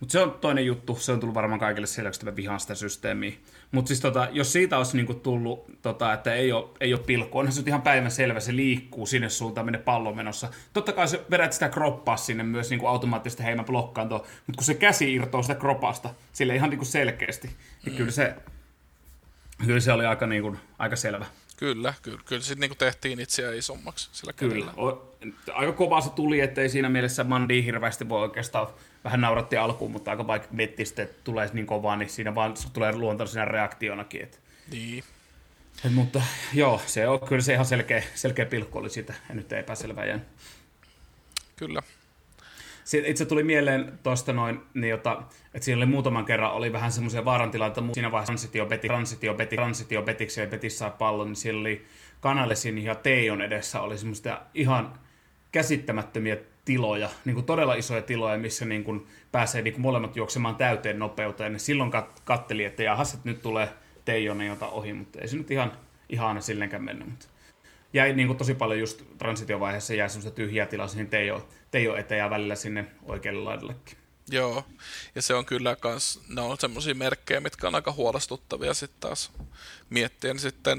Mutta se on toinen juttu, se on tullut varmaan kaikille selväksi, että mä vihaan sitä systeemiä. Mutta siis jos siitä olisi niinku tullut, että ei ole pilkku, onhan se ihan päivänselvä, se liikkuu sinne suuntaan, menee pallon menossa. Totta kai se vedät sitä kroppaa sinne myös niinku automaattisesti, hei mä blokkaan tuon, mutta kun se käsi irtoaa sitä kropasta, sille ihan niinku selkeästi, niin kyllä se oli aika selvä. Kyllä sitten niinku tehtiin itseään isommaksi sillä kädellä. Aika kovaa se tuli, ettei siinä mielessä Mandi hirveästi voi oikeastaan, vähän nauratti alkuun, mutta aika vaikka miettii sitten, että tulee niin kovaa, niin siinä vaan tulee luontaisena reaktionakin. Niin. Mutta joo, se on kyllä se ihan selkeä pilkku oli siitä, ja nyt epäselvä jään. Kyllä. Itse tuli mieleen tuosta noin, niin että siinä oli muutaman kerran oli vähän semmoisia vaarantilanteita, siinä vaiheessa transitio betiksi ja Betis sai pallon, niin siellä oli Kanalesin ja Teijon edessä oli semmoista ihan käsittämättömiä tiloja, niin kuin todella isoja tiloja, missä niin kuin pääsee niin kuin molemmat juoksemaan täyteen nopeuteen. Ja silloin katteli, että jahas, että nyt tulee Teijonen jota ohi, mutta ei se nyt ihan aina silleenkään mennyt. Mutta jäi niin kuin tosi paljon just transitiovaiheessa jäi semmoista tyhjää tilaa siihen Teijon eteen ja välillä sinne oikealle laidallekin. Joo, ja se on kyllä kans, ne on semmoisia merkkejä, mitkä on aika huolestuttavia sitten taas miettien sitten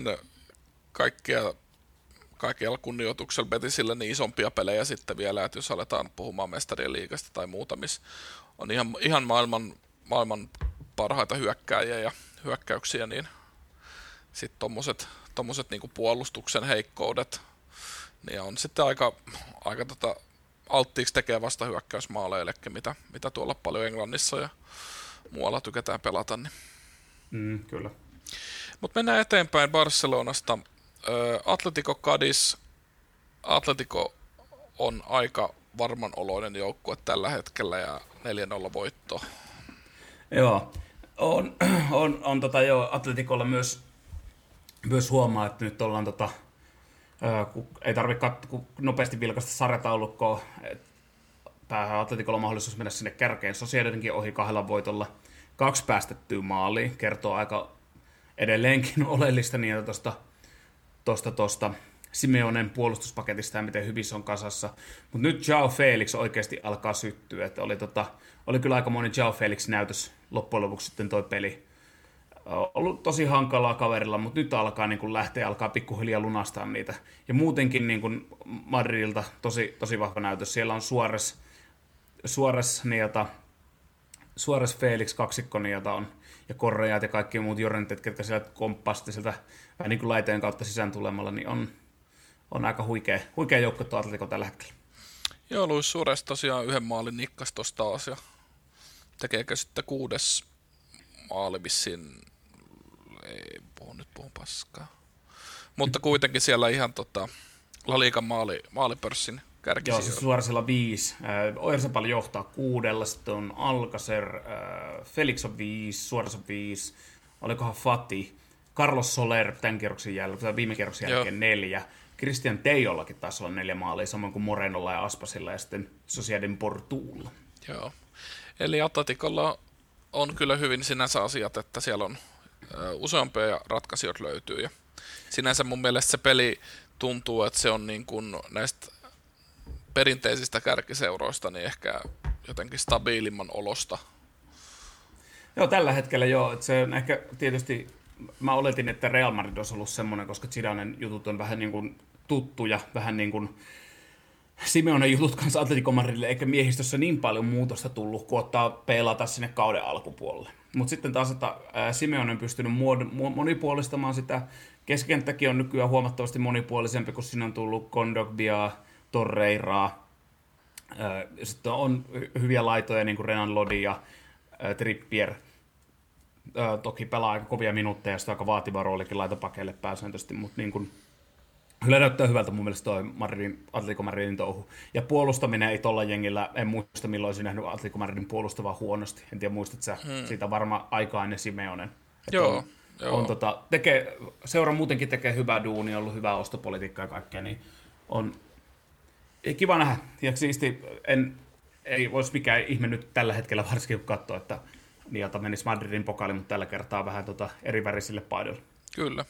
kaikilla kunnioituksella Betisillä niin isompia pelejä sitten vielä, että jos aletaan puhumaan mestarien liigasta tai muuta, missä on ihan maailman parhaita hyökkääjiä ja hyökkäyksiä, niin sitten tommoset niinku puolustuksen heikkoudet niin on sitten aika alttiiksi tekee vasta hyökkäysmaaleillekin, mitä tuolla paljon Englannissa ja muualla tykätään pelata. Niin. Kyllä. Mutta mennään eteenpäin Barcelonasta. Atlético on aika varmanoloinen joukkue tällä hetkellä ja 4-0 voitto. Joo. On joo, Atléticolla myös huomaa, että nyt ollaan ei tarvitse nopeasti vilkaista sarjataulukkoa. Päähän Atléticolla on mahdollisuus mennä sinne kärkeen Sociedadinkin ohi 2 voitolla. 2 päästettyä maaliin kertoo aika edelleenkin oleellista niitä tuosta Simeonen puolustuspaketista ja miten hyvin se on kasassa. Mutta nyt Joao Félix oikeasti alkaa syttyä. Että oli kyllä aikamoinen Joao Félix näytös loppujen lopuksi sitten toi peli. Ollut tosi hankalaa kaverilla, mutta nyt alkaa niin lähteä pikkuhiljaa lunastaa niitä. Ja muutenkin niin Madridilta tosi vahva näytös. Siellä on Suárez Félix kaksikko, jota on ja Correat ja kaikki muut Jorentet, ketkä sieltä komppaa sitten sieltä vähän niin kuin laiteen kautta sisään tulemalla, niin on aika huikea joukko tuo Atlético tällä hetkellä. Joo, Luis Suárez tosiaan 1 maalin nikkas tuosta taas ja tekeekö sitten 6. maali vissiin, ei puhun paskaa, mutta kuitenkin siellä ihan LaLigan maalipörssin kärkisijoilla. Joo, siis Suárezilla 5. Oirsapal johtaa 6, sitten on Alcacer, Félix on 5, Suárez on 5, olikohan Fati, Carlos Soler tämän kierroksen jälkeen, viime kierroksen jälkeen 4, Cristian Teijollakin taisi olla 4 maalia, samoin kuin Morenolla ja Aspasilla ja sitten Sociedadin Portuulla. Joo, eli Atléticolla on kyllä hyvin sinänsä asiat, että siellä on useampia ratkaisijoita löytyy ja sinänsä mun mielestä se peli tuntuu, että se on niin kuin näistä perinteisistä kärkiseuroista niin ehkä jotenkin stabiilimman olosta. Joo, tällä hetkellä joo. Se on ehkä tietysti, mä oletin, että Real Madrid olisi ollut semmoinen, koska Zidanen jutut on vähän niin kuin tuttuja, vähän niin kuin Simeone jutut kanssa Atlético Madridille, eikä miehistössä niin paljon muutosta tullut, kun ottaa pelata sinne kauden alkupuolelle. Mutta sitten taas, että Simeone on pystynyt monipuolistamaan sitä. Keskikenttäkin on nykyään huomattavasti monipuolisempi, kun siinä on tullut Kondogbiaa, Torreiraa. Sitten on hyviä laitoja, niin kuin Renan Lodi ja Trippier. Toki pelaa aika kovia minuutteja, sitä aika vaativa roolikin laitapakeille pääsääntöisesti, mutta niin kuin kyllä näyttää hyvältä mun mielestä toi Atlético Madridin touhu. Ja puolustaminen ei tuolla jengillä, en muista milloin olisin nähnyt Atlético Madridin puolustavan huonosti. En tiedä, muistat sä, siitä varmaan aikainen Simeonen. Joo. Seura muutenkin tekee hyvää duunia, on ollut hyvää ostopolitiikkaa ja kaikkea, niin on kiva nähdä. Ja siisti, ei olisi mikään ihme nyt tällä hetkellä varsinkin, kun katsoo, että Niata menisi Madridin pokaali, mutta tällä kertaa vähän eri värisille paidoille. Kyllä.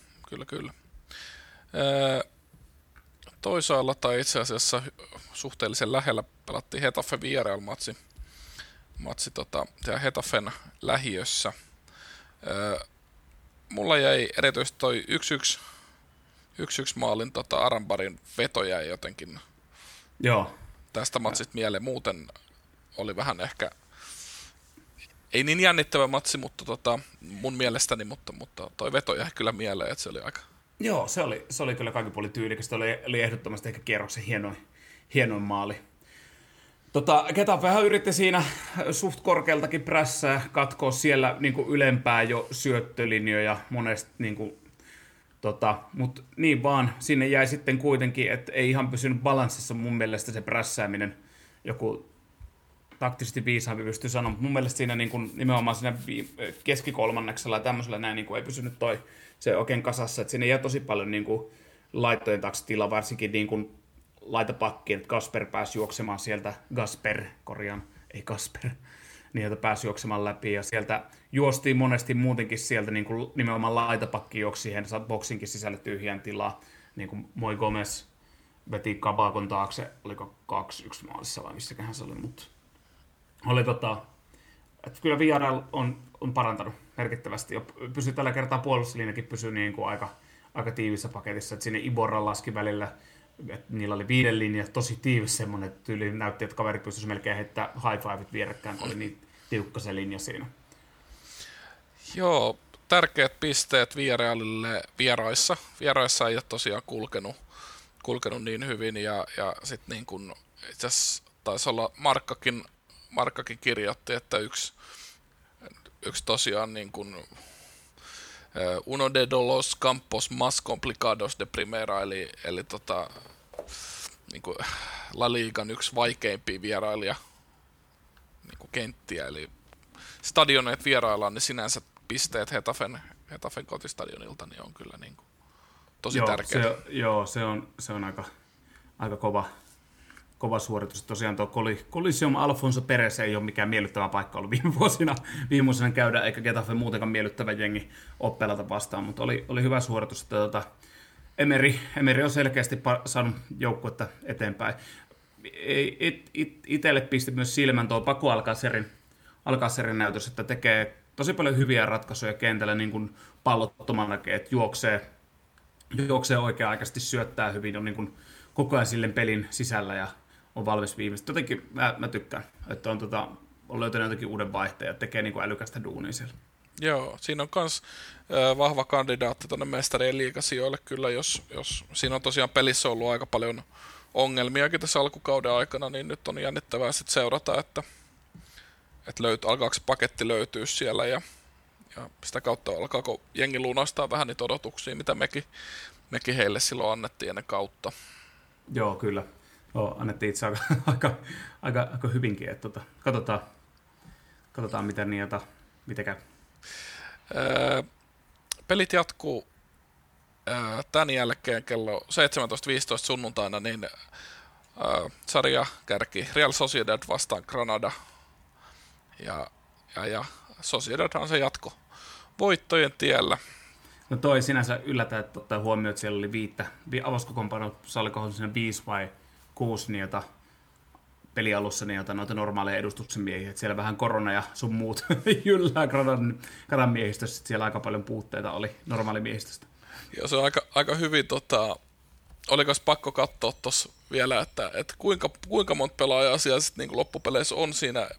Toisaalla tai itse asiassa suhteellisen lähellä pelattiin Getafe-Villarreal-matsi. Getafen lähiössä. Mulla jäi erityisesti toi 1-1 maalin Arambarin veto jäi jotenkin. Joo. Tästä matsit mieleen. Muuten oli vähän ehkä ei niin jännittävä matsi, mutta mun mielestäni, mutta toi veto jäi kyllä mieleen, että se oli aika. Joo, se oli kyllä kaikki puolin tyylikästä. Oli ehdottomasti ehkä kierroksen hienoin maali. Getafe yritti siinä suht korkealtakin prässää katkoa siellä niin kuin ylempää jo syöttölinjoja monesti, niin kuin, mutta niin vaan sinne jäi sitten kuitenkin, että ei ihan pysynyt balanssissa mun mielestä se prässääminen. Joku taktisesti viisaampi pystyy sanoa, mutta mun mielestä siinä niin kuin, nimenomaan siinä keskikolmanneksella ja tämmöisellä näin niin kuin, ei pysynyt se oikein kasassa, että siinä jää tosi paljon niin kuin, laittojen taakse tilaa, varsinkin niin kuin, laitapakkiin, että Kasper pääsi juoksemaan sieltä, niiltä pääsi juoksemaan läpi, ja sieltä juostiin monesti muutenkin sieltä niin kuin, nimenomaan laitapakki juoksi siihen boksinkin sisälle tyhjään tilaa, niin kuin Moi Gomez veti Kabakon taakse, oliko 2-1 maalissa vai missäköhän se oli, mutta oli että kyllä Villarreal on parantanut merkittävästi ja pysyy tällä kertaa puolustuslinjakin pysyy niin kuin aika tiivissä paketissa, että sinne Iborra laski välillä, että niillä oli 5 linja, tosi tiivis semmoinen, että tyyli näytti, että kaveri pystyisi melkein heittämään high-fiveit vierekkään, kun oli niin tiukka se linja siinä. Joo, tärkeät pisteet Villarrealille vieraissa. Vieraissa ei ole tosiaan kulkenut niin hyvin ja sitten niin kuin itse asiassa taisi olla Markkakin kirjoitti, että yksi tosiaan niin kuin uno de los campos más complicados de primera, eli niin kuin LaLigan yksi vaikeimpia vierailija niin kuin kenttiä, eli stadioneet vieraillaan, niin sinänsä pisteet Getafen kotistadionilta niin on kyllä niin kuin tosi tärkeää. Se on aika kova suoritus. Tosiaan tuo Coliseum Alfonso Perez ei ole mikään miellyttävä paikka ollut viime vuosina käydä, eikä Getafe muutenkaan miellyttävä jengi ole pelata vastaan, mutta oli hyvä suoritus, että Emery on selkeästi saanut joukkuetta eteenpäin. Itselle pisti myös silmän tuo Paco Alcacerin näytös, että tekee tosi paljon hyviä ratkaisuja kentällä niin kuin pallottomannakin, että juoksee oikea-aikaisesti, syöttää hyvin, on niin kuin koko ajan silleen pelin sisällä ja on valmis viimeistä. Jotenkin mä tykkään, että on löytänyt jotenkin uuden vaihteen ja tekee niin kuin älykästä duunia siellä. Joo, siinä on myös vahva kandidaatti tuonne mestarien liigasijoille kyllä, jos siinä on tosiaan pelissä ollut aika paljon ongelmiakin tässä alkukauden aikana, niin nyt on jännittävää sitten seurata, että alkaako paketti löytyy siellä ja sitä kautta alkaako jengi lunastaa vähän niitä odotuksia, mitä mekin heille silloin annettiin ennen kautta. Joo, kyllä. Annettiin itse aika hyvinkin. Että katsotaan, mitä käy. Pelit jatkuu tämän jälkeen kello 17.15 sunnuntaina, niin sarja kärki Real Sociedad vastaan Granada. Ja Sociedadhan se jatko voittojen tiellä. No toi sinänsä yllätä, että ottaa huomioon, että siellä oli 5 avauskokoonpanoa, olikohan siinä 5 vai 6 niitä pelialussa noita normaaleja edustuksen miehiä, että siellä vähän korona ja sun muut jyllää Granan miehistössä, että siellä aika paljon puutteita oli normaali miehistöstä. Joo, se on aika hyvin, oliko pakko katsoa tuossa vielä, että kuinka monta pelaajaa siellä sitten niin kuin loppupeleissä on siinä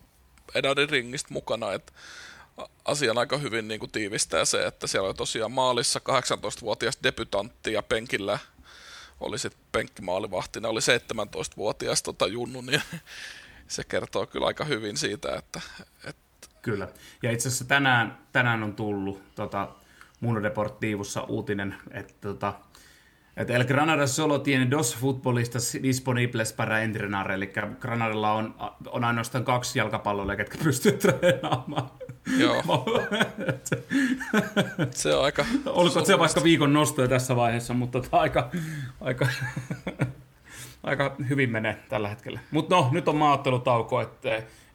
Edadin ringistä mukana, että asian aika hyvin niin kuin tiivistää se, että siellä oli tosiaan maalissa 18-vuotias debytantti ja penkillä oli sitten penkkimaalivahtina, oli 17-vuotias junnu, niin se kertoo kyllä aika hyvin siitä, että kyllä. Ja itse asiassa tänään on tullut Mundo Deportivossa uutinen, että El Granada solo tiene dos futbolistas disponibles para entrenar, eli Granadalla on ainoastaan 2 jalkapalloilijaa, ketkä pystyy treenaamaan. Joo. Se on aika... Olkoon se vaikka viikon nostoja tässä vaiheessa, mutta aika hyvin menee tällä hetkellä. Mutta no, nyt on maaottelutauko,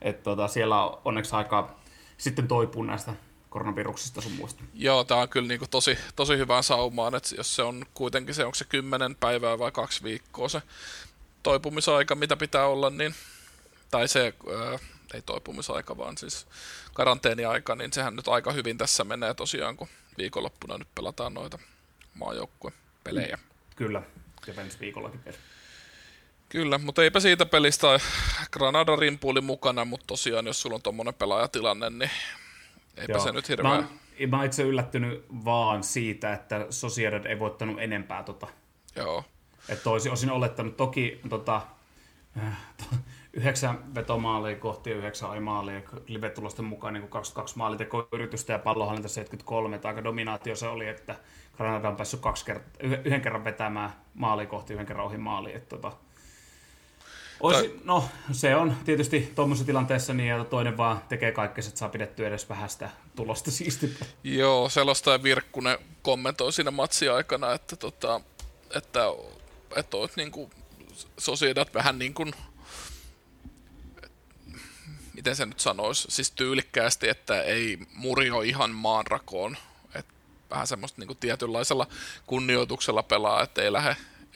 että siellä on onneksi aika sitten toipuu näistä koronaviruksista sun muista. Joo, tämä on kyllä niinku tosi hyvää saumaan, että jos se on kuitenkin se, onko se 10 päivää vai 2 viikkoa se toipumisaika, mitä pitää olla, niin, tai se ei toipumisaika, vaan siis karanteeniaika, niin sehän nyt aika hyvin tässä menee tosiaan, kun viikonloppuna nyt pelataan noita maajoukkuepelejä. Kyllä, ja ensi viikollakin pelejä. Kyllä, mutta eipä siitä pelistä. Granada rimpuili mukana, mutta tosiaan jos sulla on tommoinen pelaajatilanne, niin eipä joo. Se nyt hirveä. Mä itse yllättynyt vaan siitä, että Sociedad ei voittanut enempää . Joo. Että olisin olettanut toki 9 vetomaalia kohti ja 9 aimaalia live-tulosten mukaan niin 22 maalintekoyritystä ja pallohallinta 73. Että aika dominaatio se oli, että Granada on päässyt 2 kerran vetämään maalia kohti, 1 kerran ohi maalia. No, se on tietysti tuommoisessa tilanteessa niin, että toinen vaan tekee kaikkea, että saa pidettyä edes vähän sitä tulosta siistimpää. Joo, sellaista Virkkunen kommentoi siinä matsin aikana, että olet niin kuin Sociedad vähän niin kuin, miten se nyt sanoisi, siis tyylikkäästi, että ei murjo ihan maanrakoon, että vähän semmoista niin kuin tietynlaisella kunnioituksella pelaa, että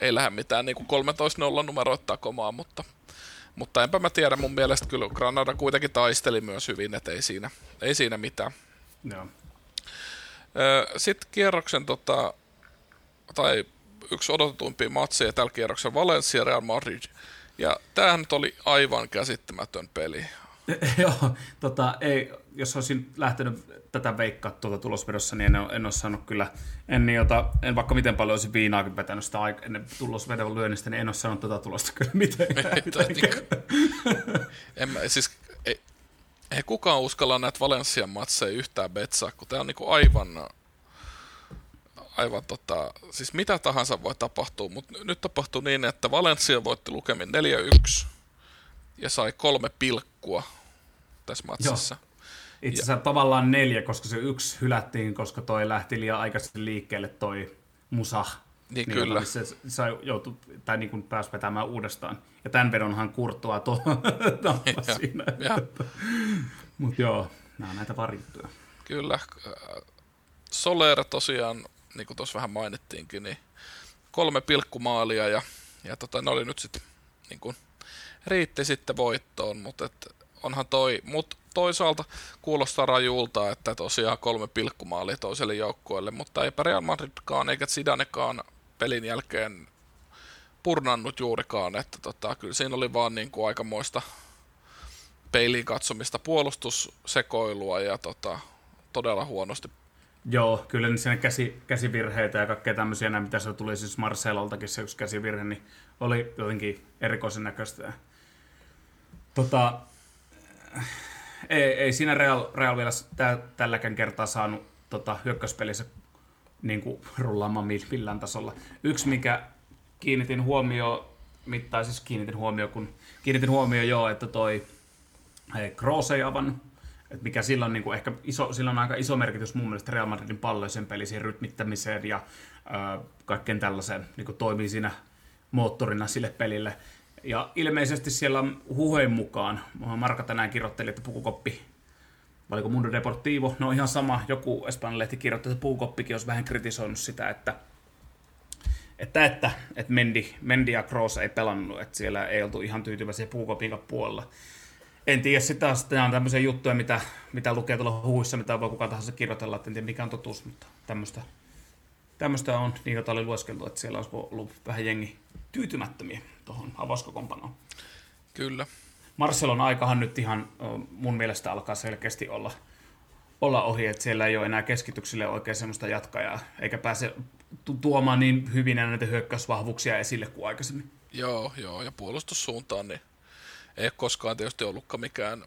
ei lähde mitään niin kuin 13-0 numeroita takomaan, mutta enpä mä tiedä, mun mielestä kyllä Granada kuitenkin taisteli myös hyvin, että ei siinä mitään. No. Sitten kierroksen, tai yksi odotetuimpia matseja tällä kierroksen Valencia Real Madrid, ja tämähän nyt oli aivan käsittämätön peli. Joo, ei, jos olisin lähtenyt tätä veikkaa tulosvedossa, niin en ole saanut kyllä, en vaikka miten paljon olisin viinaakin vetänyt sitä ennen tulosvedon lyönnistä, niin en ole saanut tätä tulosta kyllä mitenkään. Ei kukaan uskalla näitä Valenssian matseja yhtään betsaa, kun tämä on niinku aivan siis mitä tahansa voi tapahtua, mutta nyt tapahtuu niin, että Valencia voitti lukemin 4-1 ja sai 3 pilkkua tässä matsissa. Joo. Itse asiassa tavallaan 4, koska se 1 hylättiin, koska toi lähti liian aikaisesti liikkeelle toi Musa. Niin kyllä. Niin se joutui, tai niin kuin pääsi vetämään uudestaan. Ja tämän vedonhan Kurttoa siinä. Mutta joo, nämä on näitä varittuja. Kyllä. Soler tosiaan, niin kuin tuossa vähän mainittiinkin, niin 3 pilkkumaalia ja ne oli nyt sitten niin kuin riitti sitten voittoon, mutta onhan toi, mut toisaalta kuulostaa rajulta, että tosiaan 3 pilkkumaalia toiselle joukkueelle, mutta ei Real Madridkaan eikä Zidanekaan pelin jälkeen purnannut juurikaan, että kyllä siinä oli vaan niin kuin aikamoista peiliin katsomista puolustussekoilua ja todella huonosti. Joo, kyllä niin siinä käsivirheitä ja kaikkea tämmöisiä, mitä se tuli siis Marceloltakin se yksi käsivirhe, niin oli jotenkin erikoisen näköistä. Ei siinä Real vielä tälläkään kertaa saanut hyökkäyspelissä niin kuin rullaamaan millään tasolla. Yksi, mikä kiinnitin huomioon, että toi Kroos ei avannut. Että mikä sillä on, niin kuin ehkä sillä on aika iso merkitys mun mielestä Real Madridin palloisen pelisiin rytmittämiseen ja kaikkeen tällaiseen, niin kuin toimii siinä moottorina sille pelille. Ja ilmeisesti siellä on huheen mukaan, Marka tänään kirjoitteli, että pukukoppi, oliko Mundo Deportivo, no ihan sama, joku espanjalehti kirjoitti, että pukukoppikin olisi vähän kritisoinut sitä, että Mendi ja Kroos ei pelannut, että siellä ei oltu ihan tyytyväisiä pukukopin puolella. En tiedä sitä, nämä on tämmöisiä juttuja, mitä lukee tuolla huhuissa, mitä voi kuka tahansa kirjoitella, että en tiedä mikä on totuus, mutta tämmöistä on, niin jota oli lueskeltu, että siellä olisi ollut vähän jengi tyytymättömiä tuohon avauskokoonpanoon. Kyllä. Marcelon aikahan nyt ihan mun mielestä alkaa selkeästi olla ohi, että siellä ei ole enää keskityksille oikein semmoista jatkajaa, eikä pääse tuomaan niin hyvin näitä hyökkäysvahvuuksia esille kuin aikaisemmin. Joo, ja puolustussuuntaan niin ei koskaan tietysti ollutkaan mikään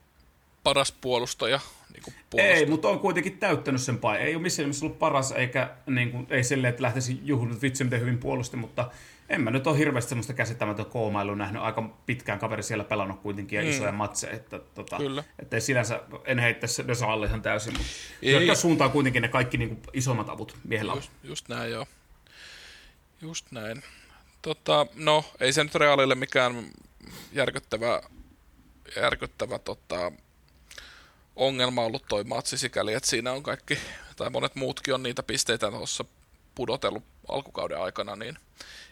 paras puolustaja. Niin ei, mutta on kuitenkin täyttänyt sen paikan. Ei ole missään nimessä ollut paras, eikä niin kuin, ei silleen, että lähtisi juhlut vitsi miten hyvin puolusti, mutta en mä nyt ole hirveästi semmoista käsittämätöntä koomailua nähnyt. Aika pitkään kaveri siellä pelannut kuitenkin ja isoja matseja. Että sinänsä en heittäisi Dösa alle ihan täysin, mutta jotka suuntaan kuitenkin ne kaikki niin kuin isommat avut miehellä on. Just näin, joo. Just näin. No, ei se nyt Realille mikään järkyttävä ongelma ollut toi matsi sikäli, että siinä on kaikki, tai monet muutkin on niitä pisteitä tuossa pudotellut alkukauden aikana, niin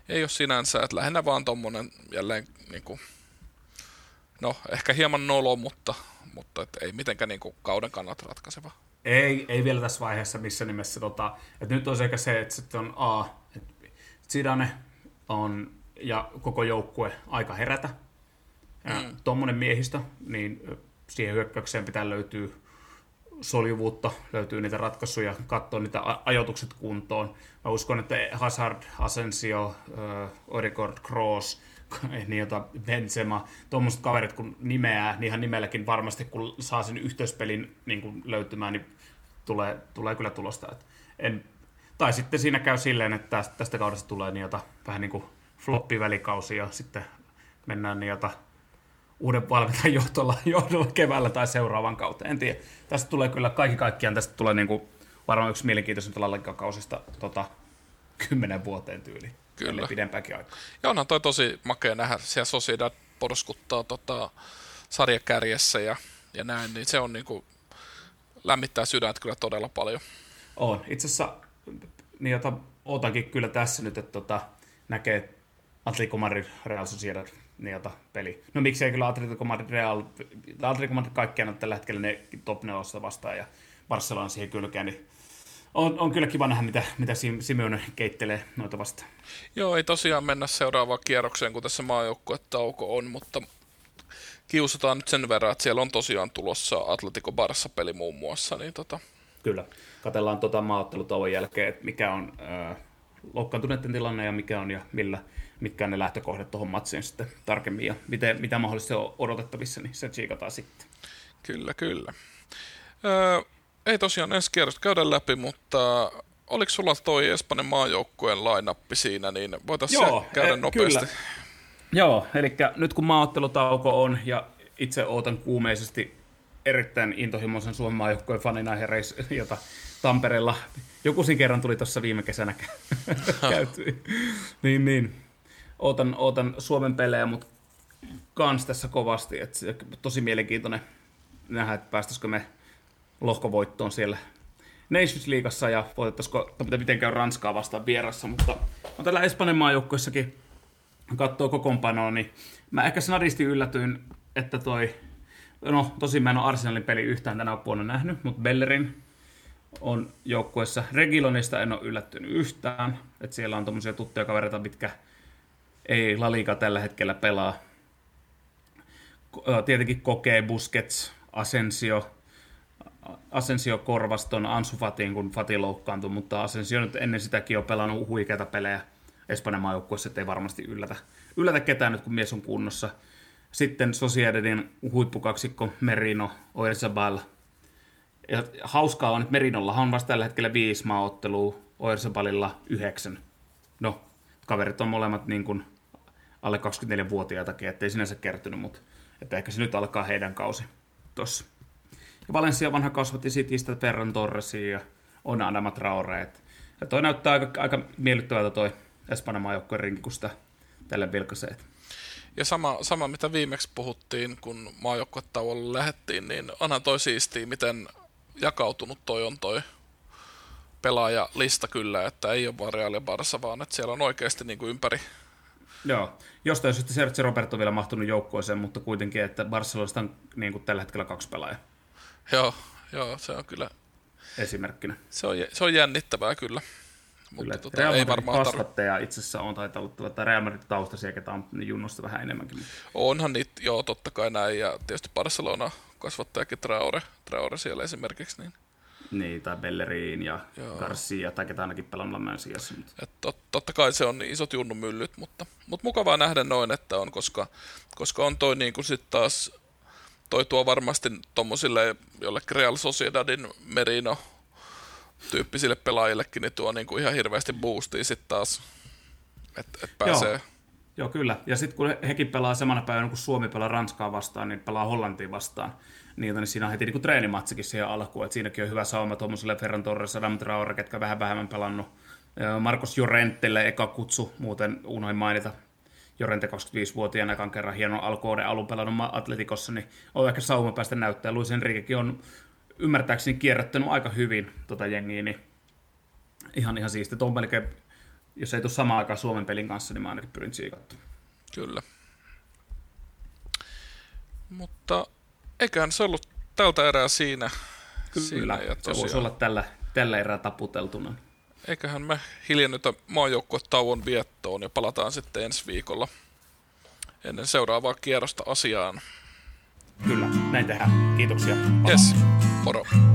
ei ole sinänsä, että lähinnä vaan tommonen jälleen niinku, no ehkä hieman nolo, mutta et ei mitenkään niinku kauden kannalta ratkaiseva. Ei vielä tässä vaiheessa missä nimessä, että nyt on sekä se, että sitten on Zidane on ja koko joukkue aika herätä, tuommoinen miehistö, niin siihen hyökkäykseen pitää löytyä soljuvuutta, löytyy niitä ratkaisuja, katsoa niitä ajoitukset kuntoon. Mä uskon, että Hazard, Asensio, Ødegaard, Kroos, Benzema, tuommoiset kaverit kun nimeää, niin ihan nimelläkin varmasti kun saa sen yhteyspelin niin kun löytymään, niin tulee kyllä tulosta. Tai sitten siinä käy silleen, että tästä kaudesta tulee vähän niin kuin floppivälikausi ja sitten mennään uuden valmentajan johdolla keväällä tai seuraavan kautta. En tiedä. Tästä tulee kyllä kaikkiaan. Tästä tulee niin kuin varmaan yksi mielenkiintoisinta LaLiga-kausista 10 vuoteen tyyliin. Kyllä. Pidempäänkin aikaa. Ja onhan toi tosi makea nähdä. Siellä Sociedad porskuttaa sarjakärjessä ja näin. Niin se on niin kuin lämmittää sydäntä kyllä todella paljon. On. Itse asiassa ootankin kyllä tässä nyt, että näkee Atlético Madrid Real Sociedad peli. No miksei kyllä Atlético Madrid kaikkiaan on tällä hetkellä ne top 4:sta vastaan ja Barcelona siihen kylkeen, niin on kyllä kiva nähdä, mitä Simeone keittelee noita vastaan. Joo, ei tosiaan mennä seuraavaan kierrokseen, kun tässä maajoukkuetauko on, mutta kiusataan nyt sen verran, että siellä on tosiaan tulossa Atlético Barça-peli muun muassa. Niin Kyllä, katsellaan maaottelutauon jälkeen, että mikä on loukkaantuneiden tilanne ja mikä on ja mitkä on ne lähtökohdat tuohon matsiin sitten tarkemmin ja mitä mahdollisesti on odotettavissa, niin se tsiikataan sitten. Kyllä. Ei tosiaan ensi kierrosta käydä läpi, mutta oliko sulla toi Espanjan maajoukkueen line-appi siinä, niin voitaisiin käydä nopeasti. Kyllä. Joo, eli nyt kun maaottelutauko on ja itse ootan kuumeisesti erittäin intohimoisen Suomen maajoukkueen fanina hereis, jota Tampereella jokusin kerran tuli tuossa viime kesänä käyty. Niin. Ootan Suomen pelejä, mutta kans tässä kovasti. Et tosi mielenkiintoinen nähdä, että päästäisikö me lohkovoittoon siellä Nations-liigassa ja voitettaisiko, miten käy Ranskaa vastaan vierassa. Mutta tällä Espanjan maajoukkuessakin katsoo kokoonpanoa, niin mä ehkä snadisti yllätyin, että tosin mä en ole Arsenalin peli yhtään tänä vuonna nähnyt, mutta Bellerin on joukkueessa. Reguilonista en ole yllättynyt yhtään, että siellä on tommosia tuttuja kavereita, mitkä ei LaLiga tällä hetkellä pelaa. Tietenkin kokee Busquets, Asensio korvaston Ansu Fatiin, kun Fati loukkaantui, mutta Asensio nyt ennen sitäkin on pelannut huikeita pelejä Espanjan maajoukkueessa, ettei varmasti yllätä ketään nyt, kun mies on kunnossa. Sitten Sociedadin huippukaksikko Merino, Oyarzabal. Ja hauskaa on, että Merinollahan on vasta tällä hetkellä 5 maaottelua, Oyarzabalilla 9. No, kaverit on molemmat niin kuin alle 24-vuotiaitakin, ettei sinänsä kertynyt, mutta että ehkä se nyt alkaa heidän kausi tuossa. Ja Valencia vanha kasvatti Citystä Ferran Torresia ja on Adama Traore. Ja toi näyttää aika miellyttävältä toi Espanjan maajoukkueen rinkusta tälle vilkaisee. Ja sama, mitä viimeksi puhuttiin, kun maajoukkuetauolle lähettiin, niin onhan toi siistiä, miten jakautunut toi pelaajalista kyllä, että ei ole vaan Real ja Barça, vaan että siellä on oikeasti niin kuin ympäri. Joo, jostain syystä Sergi Roberto on vielä mahtunut joukkueeseen, mutta kuitenkin, että Barcelonasta on niin kuin tällä hetkellä 2 pelaajaa. Joo, se on kyllä esimerkkinä. Se on jännittävää kyllä. Kyllä, Real Madrid kasvattaja itse asiassa on taitanut tulla Real Madrid taustaisia, ketä on junnosta vähän enemmänkin. Onhan niitä, joo, totta kai näin, ja tietysti Barcelona kasvattajakin Traore siellä esimerkiksi. Niin, tai Bellerin ja Garcia, tai ketä ainakin pelannut Lammeen sijassa. Totta kai se on isot junnumyllyt, mutta mukavaa nähdä noin, että on, koska on toi niin kuin sitten taas, toi tuo varmasti tommosille jollekin Real Sociedadin Merino tyyppisille pelaajillekin, niin tuo niinku ihan hirveästi boostia sitten taas, että pääsee. Joo, kyllä. Ja sitten kun hekin pelaa samana päivänä, kun Suomi pelaa Ranskaa vastaan, niin pelaa Hollantiin vastaan. Niin siinä on heti niinku treenimatsikin siihen alkuun, että siinäkin on hyvä sauma tuommoiselle Ferran Torres, Adam Traore, ketkä vähän vähemmän pelannut. Marcos Llorentelle eka kutsu, muuten unoin mainita. Llorente 25-vuotiaana ekan kerran hienon alkuouden alun pelannut Atletikossa, niin on ehkä sauma päästä näyttää. Luis Enriquekin on ymmärtääkseni kierrättänyt aika hyvin tota jengiä, niin ihan siistiä. Tuo on melkein, jos ei tule samaan aikaan Suomen pelin kanssa, niin mä ainakin pyrin siikattua. Kyllä. Mutta eiköhän se ollut tältä erää siinä. Kyllä, siinä, se voisi olla tällä erää taputeltuna. Eiköhän me hiljennytä maajoukkuetauon viettoon ja palataan sitten ensi viikolla ennen seuraavaa kierrosta asiaan. Kyllä, näin tehdään. Kiitoksia. Yes, moro.